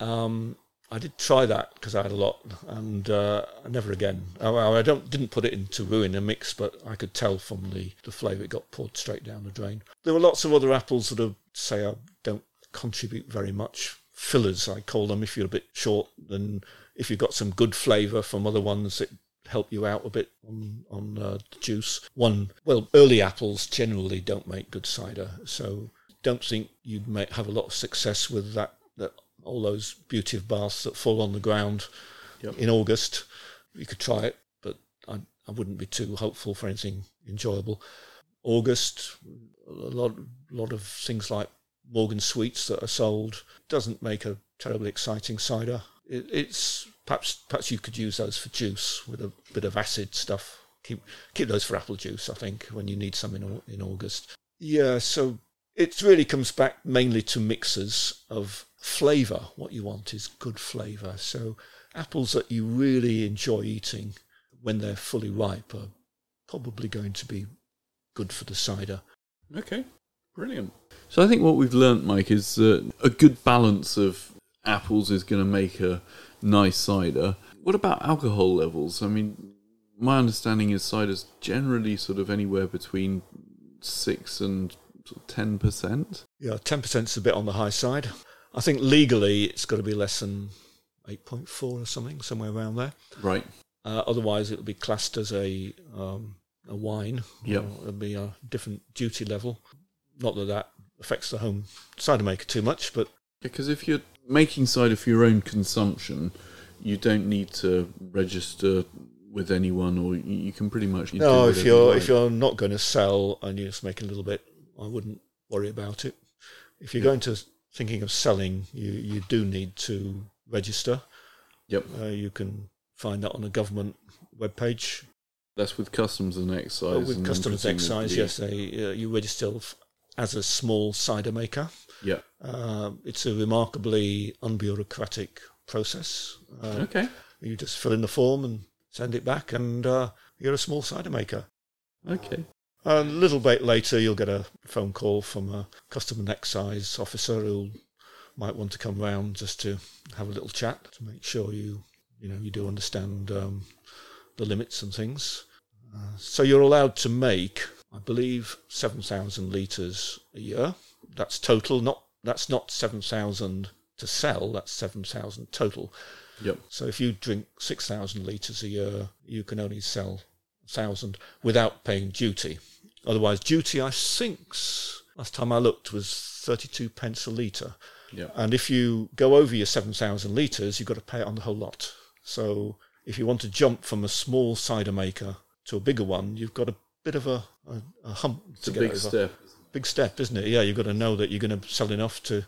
um, I did try that because I had a lot, and uh, never again. I, I don't didn't put it in to ruin a mix, but I could tell from the, the flavour it got poured straight down the drain. There were lots of other apples that are, say, I don't contribute very much. Fillers, I call them, if you're a bit short, and if you've got some good flavour from other ones that help you out a bit on, on uh, the juice. One, well, early apples generally don't make good cider, so don't think you'd make, have a lot of success with that, that all those beauty of baths that fall on the ground yep. in August. You could try it, but I, I wouldn't be too hopeful for anything enjoyable. August, a lot, lot of things like Morgan sweets that are sold doesn't make a terribly exciting cider. It, it's perhaps perhaps you could use those for juice with a bit of acid stuff. Keep keep those for apple juice, I think, when you need some in, in August. Yeah, so it really comes back mainly to mixes of flavour. What you want is good flavour. So apples that you really enjoy eating when they're fully ripe are probably going to be good for the cider. Okay, brilliant. So I think what we've learnt, Mike, is uh, a good balance of apples is going to make a nice cider. What about alcohol levels? I mean, my understanding is cider's generally sort of anywhere between six and ten percent. Yeah, ten percent's a bit on the high side. I think legally it's got to be less than eight point four or something, somewhere around there. Right. Uh, otherwise, it would be classed as a um, a wine. Yeah, it would be a different duty level. Not that that affects the home cider maker too much, but because if you're making cider for your own consumption, you don't need to register with anyone, or you can pretty much... No, if you're if you're not going to sell and you're just making a little bit, I wouldn't worry about it. If you're yeah. going to thinking of selling, you, you do need to register. Yep. Uh, you can find that on a government webpage. That's with customs and excise. Well, with and customs and excise, the, yes. They, uh, you register as a small cider maker. Yeah, uh, it's a remarkably unbureaucratic process. Uh, okay, you just fill in the form and send it back, and uh, you're a small cider maker. Okay. A little bit later, you'll get a phone call from a customs and excise officer who'll might want to come round just to have a little chat to make sure you, you know, you do understand um, the limits and things. Uh, so you're allowed to make, I believe, seven thousand litres a year. That's total. Not that's not seven thousand to sell. That's seven thousand total. Yep. So if you drink six thousand litres a year, you can only sell one thousand without paying duty. Otherwise, duty, I think, last time I looked, was thirty-two pence a litre. Yep. And if you go over your seven thousand litres, you've got to pay it on the whole lot. So if you want to jump from a small cider maker to a bigger one, you've got a bit of a, a, a hump it's to a get big over. Step. Big step, isn't it? Yeah, you've got to know that you're going to sell enough to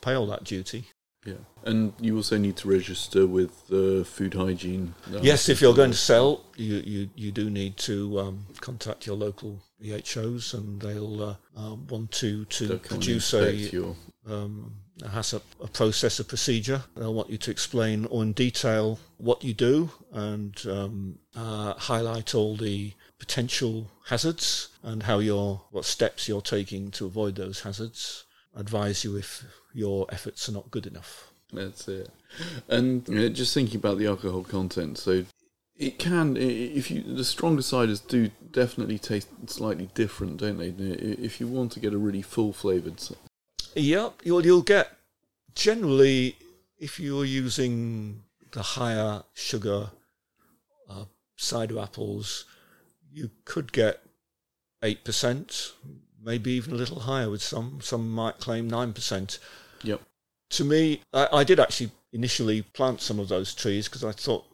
pay all that duty. Yeah, and you also need to register with uh, food hygiene. No, yes, if you're going to sell, you, you, you do need to um, contact your local E H Os, and they'll uh, uh, want to, to produce a, your... um, a, HACCP, a process, a procedure. They'll want you to explain or in detail what you do and um, uh, highlight all the potential hazards and how you're, what steps you're taking to avoid those hazards. Advise you if your efforts are not good enough. That's it. And you know, just thinking about the alcohol content, so it can, if you, the stronger ciders do definitely taste slightly different, don't they? If you want to get a really full-flavoured cider. Yep, you'll, you'll get, generally, if you're using the higher sugar uh, cider apples, you could get eight percent, maybe even a little higher with some. Some might claim nine percent. Yep. To me, I, I did actually initially plant some of those trees because I thought...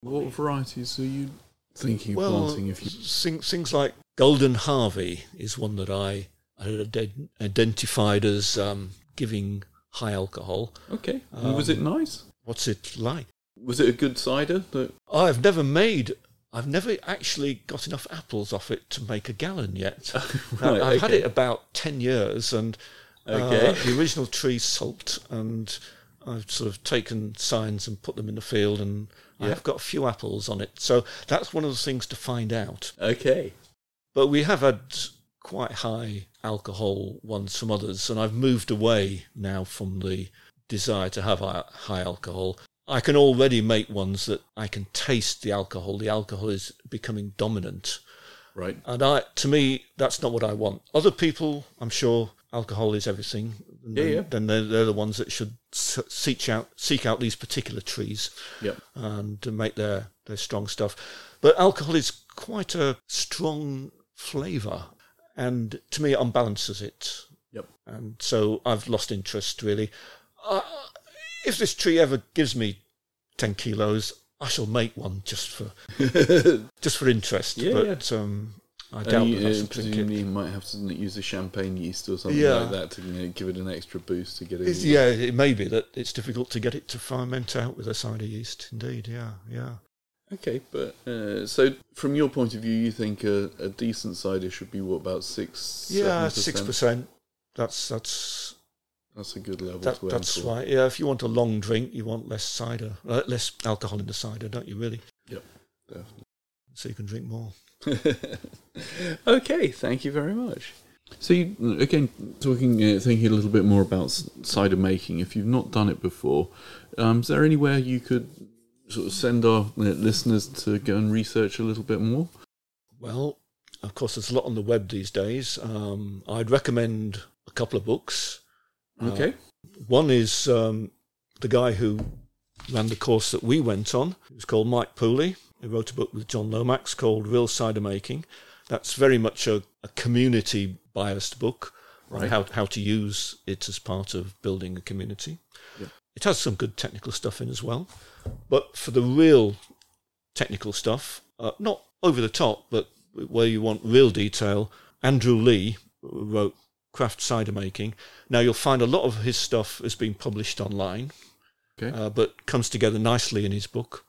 What varieties are you thinking well, of planting? If you sing, things like Golden Harvey is one that I ad- identified as um, giving high alcohol. Okay. Um, was it nice? What's it like? Was it a good cider? That... I've never made... I've never actually got enough apples off it to make a gallon yet. right, I've okay. had it about ten years, and uh, okay. the original tree sulked, and I've sort of taken signs and put them in the field, and yeah. I've got a few apples on it. So that's one of the things to find out. Okay. But we have had quite high alcohol ones from others, and I've moved away now from the desire to have high alcohol. I can already make ones that I can taste the alcohol. The alcohol is becoming dominant. Right. And I, to me, that's not what I want. Other people, I'm sure, alcohol is everything. And yeah, then, yeah. Then they're, they're the ones that should seek out seek out these particular trees yep. and to make their, their strong stuff. But alcohol is quite a strong flavour, and to me, it unbalances it. Yep. And so I've lost interest, really. I, If this tree ever gives me ten kilos, I shall make one just for just for interest. Yeah, but yeah. Um, I doubt and you, that. Uh, presumably, you might have to use a champagne yeast or something yeah. like that to you know, give it an extra boost to get it. It's, yeah, it may be that it's difficult to get it to ferment out with a cider yeast. Indeed, yeah, yeah. Okay, but uh, so from your point of view, you think a, a decent cider should be what about six? Yeah, six percent. That's that's. That's a good level that, to That's right. Yeah, if you want a long drink, you want less cider, uh, less alcohol in the cider, don't you? Really? Yep, definitely. So you can drink more. Okay, thank you very much. So you, again, talking, uh, thinking a little bit more about cider making. If you've not done it before, um, is there anywhere you could sort of send our listeners to go and research a little bit more? Well, of course, there's a lot on the web these days. Um, I'd recommend a couple of books. Okay. Uh, one is um, the guy who ran the course that we went on. It was called Mike Pooley. He wrote a book with John Lomax called Real Cider Making. That's very much a, a community-biased book, right. on how, how to use it as part of building a community. Yeah. It has some good technical stuff in as well. But for the real technical stuff, uh, not over the top, but where you want real detail, Andrew Lee wrote Craft Cider Making. Now, you'll find a lot of his stuff has been published online, okay. uh, but comes together nicely in his book.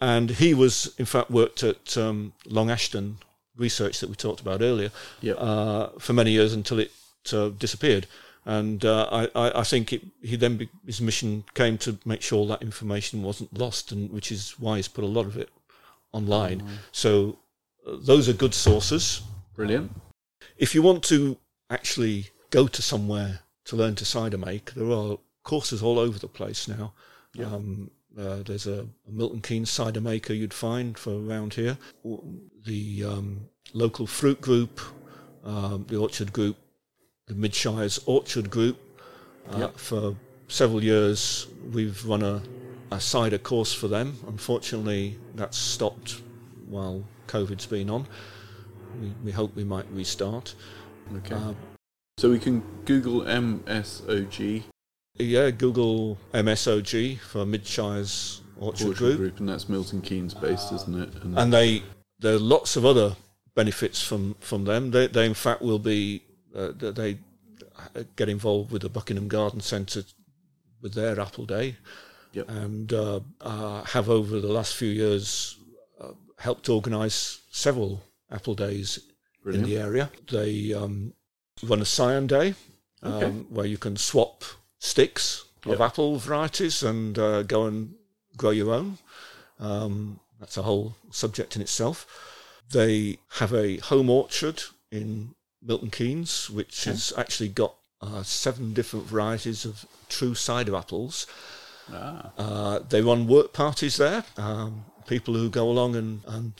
And he was, in fact, worked at um, Long Ashton Research that we talked about earlier yep. uh, for many years until it uh, disappeared. And uh, I, I think it, he then be, his mission came to make sure that information wasn't lost, and which is why he's put a lot of it online. Mm-hmm. So uh, those are good sources. Brilliant. If you want to actually go to somewhere to learn to cider make, there are courses all over the place now. Yeah. Um, uh, there's a, a Milton Keynes cider maker you'd find for around here. The um, local fruit group, um, the orchard group, the Mid-Shires Orchard Group. Uh, yeah. For several years, we've run a, a cider course for them. Unfortunately, that's stopped while COVID's been on. We, we hope we might restart. Okay. Uh, so we can Google M S O G. Yeah, Google M S O G for Mid-Shires Orchard, Orchard Group. Group. And that's Milton Keynes based, uh, isn't it? And, and they there are lots of other benefits from, from them. They, they, in fact, will be... Uh, they get involved with the Buckingham Garden Centre with their Apple Day. Yep. And uh, uh, have, over the last few years, uh, helped organise several Apple Days. Brilliant. In the area. They um, run a Scion Day, um, okay. where you can swap sticks of yep. apple varieties and uh, go and grow your own. Um, that's a whole subject in itself. They have a home orchard in Milton Keynes, which okay. has actually got uh, seven different varieties of true cider apples. Ah. Uh, they run work parties there. Um, people who go along and, and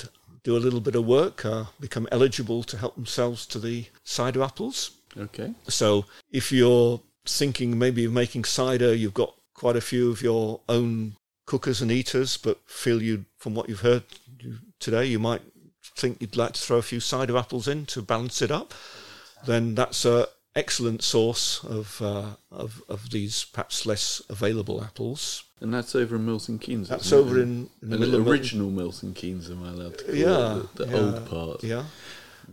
do a little bit of work uh, become eligible to help themselves to the cider apples. Okay. So if you're thinking maybe of making cider, you've got quite a few of your own cookers and eaters, but feel you, from what you've heard today, you might think you'd like to throw a few cider apples in to balance it up, then that's an excellent source of uh, of of these perhaps less available apples. And that's over in Milton Keynes. That's over it? in, in the middle original of Milton Keynes, am I allowed to call yeah, it? The, the yeah, old part. Yeah.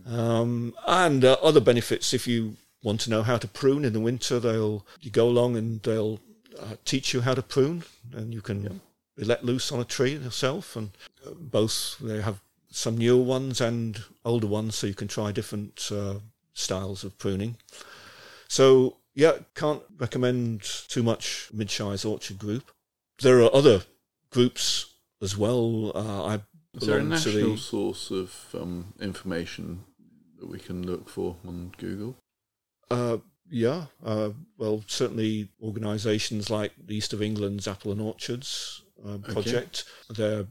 Um, and uh, other benefits, if you want to know how to prune in the winter, they'll you go along and they'll uh, teach you how to prune, and you can yeah. be let loose on a tree yourself. And uh, both, they have some newer ones and older ones, so you can try different uh, styles of pruning. So, yeah, can't recommend too much Mid-Shires Orchard Group. There are other groups as well. Uh, I Is there a national the... source of um, information that we can look for on Google? Uh, yeah, uh, well, certainly organisations like the East of England's Apple and Orchards uh, project. Okay. They're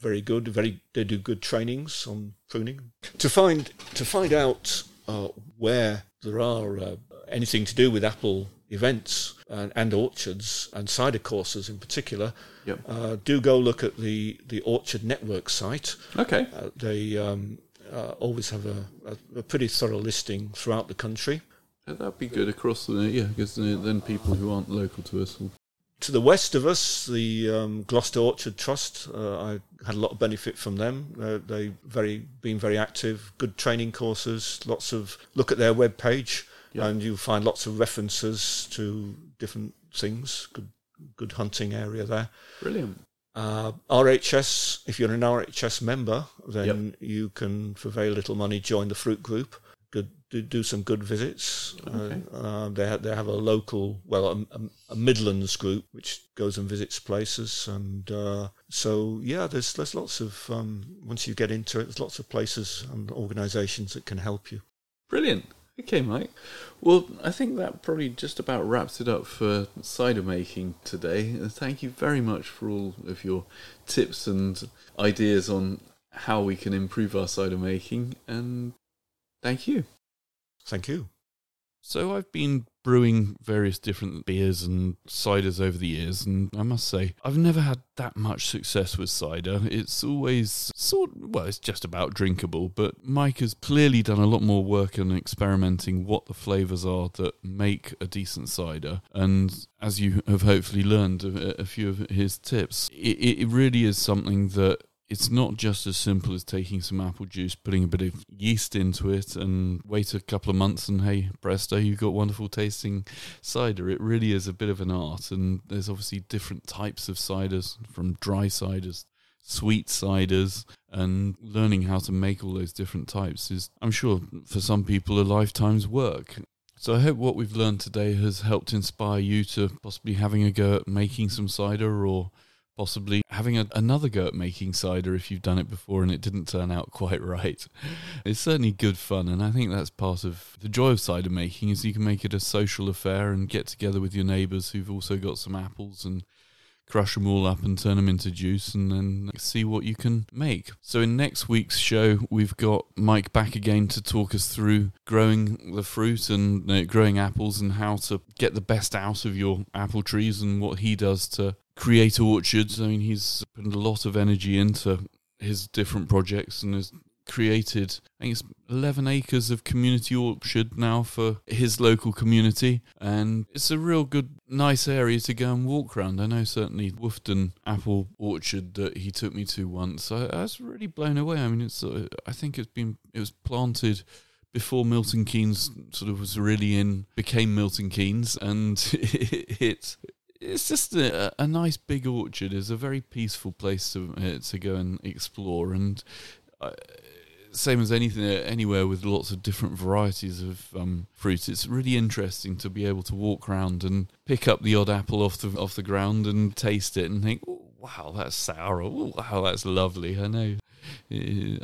very good. Very, they do good trainings on pruning. To find to find out uh, where there are uh, anything to do with apple events and, and orchards and cider courses in particular, yep. uh, do go look at the, the Orchard Network site. Okay, uh, they um, uh, always have a, a, a pretty thorough listing throughout the country. Yeah, that'd be good across the yeah, because then people who aren't local to us will. To the west of us, the um, Gloucester Orchard Trust, uh, I had a lot of benefit from them. Uh, they've very, been very active, good training courses, lots of... Look at their webpage, yeah. and you'll find lots of references to different things. Good good hunting area there. Brilliant. Uh, R H S, if you're an R H S member, then yep. you can, for very little money, join the fruit group. Good, do, do some good visits. Okay. Uh, uh, they have, they have a local, well, a, a Midlands group which goes and visits places, and uh, so yeah, there's there's lots of um, once you get into it, there's lots of places and organisations that can help you. Brilliant. Okay, Mike. Well, I think that probably just about wraps it up for cider making today. Thank you very much for all of your tips and ideas on how we can improve our cider making, and. Thank you. Thank you. So I've been brewing various different beers and ciders over the years, and I must say, I've never had that much success with cider. It's always sort of, well, it's just about drinkable, but Mike has clearly done a lot more work in experimenting what the flavours are that make a decent cider, and as you have hopefully learned a, a few of his tips, it, it really is something that it's not just as simple as taking some apple juice, putting a bit of yeast into it, and wait a couple of months and, hey, presto, you've got wonderful tasting cider. It really is a bit of an art, and there's obviously different types of ciders, from dry ciders, sweet ciders, and learning how to make all those different types is, I'm sure, for some people, a lifetime's work. So I hope what we've learned today has helped inspire you to possibly having a go at making some cider or possibly having a, another go at making cider if you've done it before and it didn't turn out quite right. It's certainly good fun, and I think that's part of the joy of cider making, is you can make it a social affair and get together with your neighbours who've also got some apples and crush them all up and turn them into juice and then see what you can make. So in next week's show, we've got Mike back again to talk us through growing the fruit and uh, growing apples and how to get the best out of your apple trees and what he does to create orchards. I mean, he's put a lot of energy into his different projects and has created, I think it's eleven acres of community orchard now for his local community, and it's a real good, nice area to go and walk around. I know certainly Woofton apple orchard that he took me to once, I, I was really blown away. I mean, it's uh, I think it's been it was planted before Milton Keynes sort of was really in, became Milton Keynes, and it, it It's just a, a nice big orchard. It's a very peaceful place to uh, to go and explore, and uh, same as anything anywhere with lots of different varieties of um, fruit. It's really interesting to be able to walk around and pick up the odd apple off the off the ground and taste it and think, oh, "Wow, that's sour! Oh, wow, that's lovely!" I know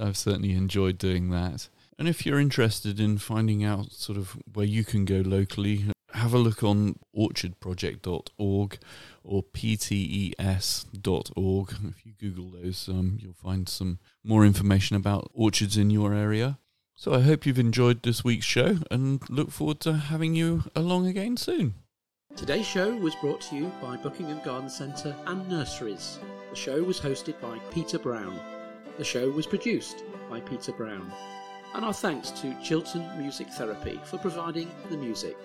I've certainly enjoyed doing that. And if you're interested in finding out sort of where you can go locally, have a look on orchard project dot org or p t e s dot org. If you Google those, um, you'll find some more information about orchards in your area. So I hope you've enjoyed this week's show and look forward to having you along again soon. Today's show was brought to you by Buckingham Garden Centre and Nurseries. The show was hosted by Peter Brown. The show was produced by Peter Brown. And our thanks to Chiltern Music Therapy for providing the music.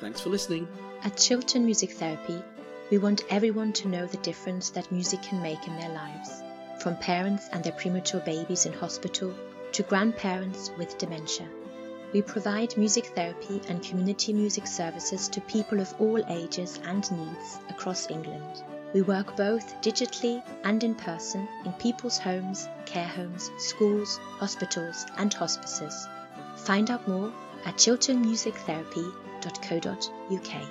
Thanks for listening. At Chiltern Music Therapy, we want everyone to know the difference that music can make in their lives, from parents and their premature babies in hospital to grandparents with dementia. We provide music therapy and community music services to people of all ages and needs across England. We work both digitally and in person in people's homes, care homes, schools, hospitals and hospices. Find out more at chiltern music therapy dot co dot u k.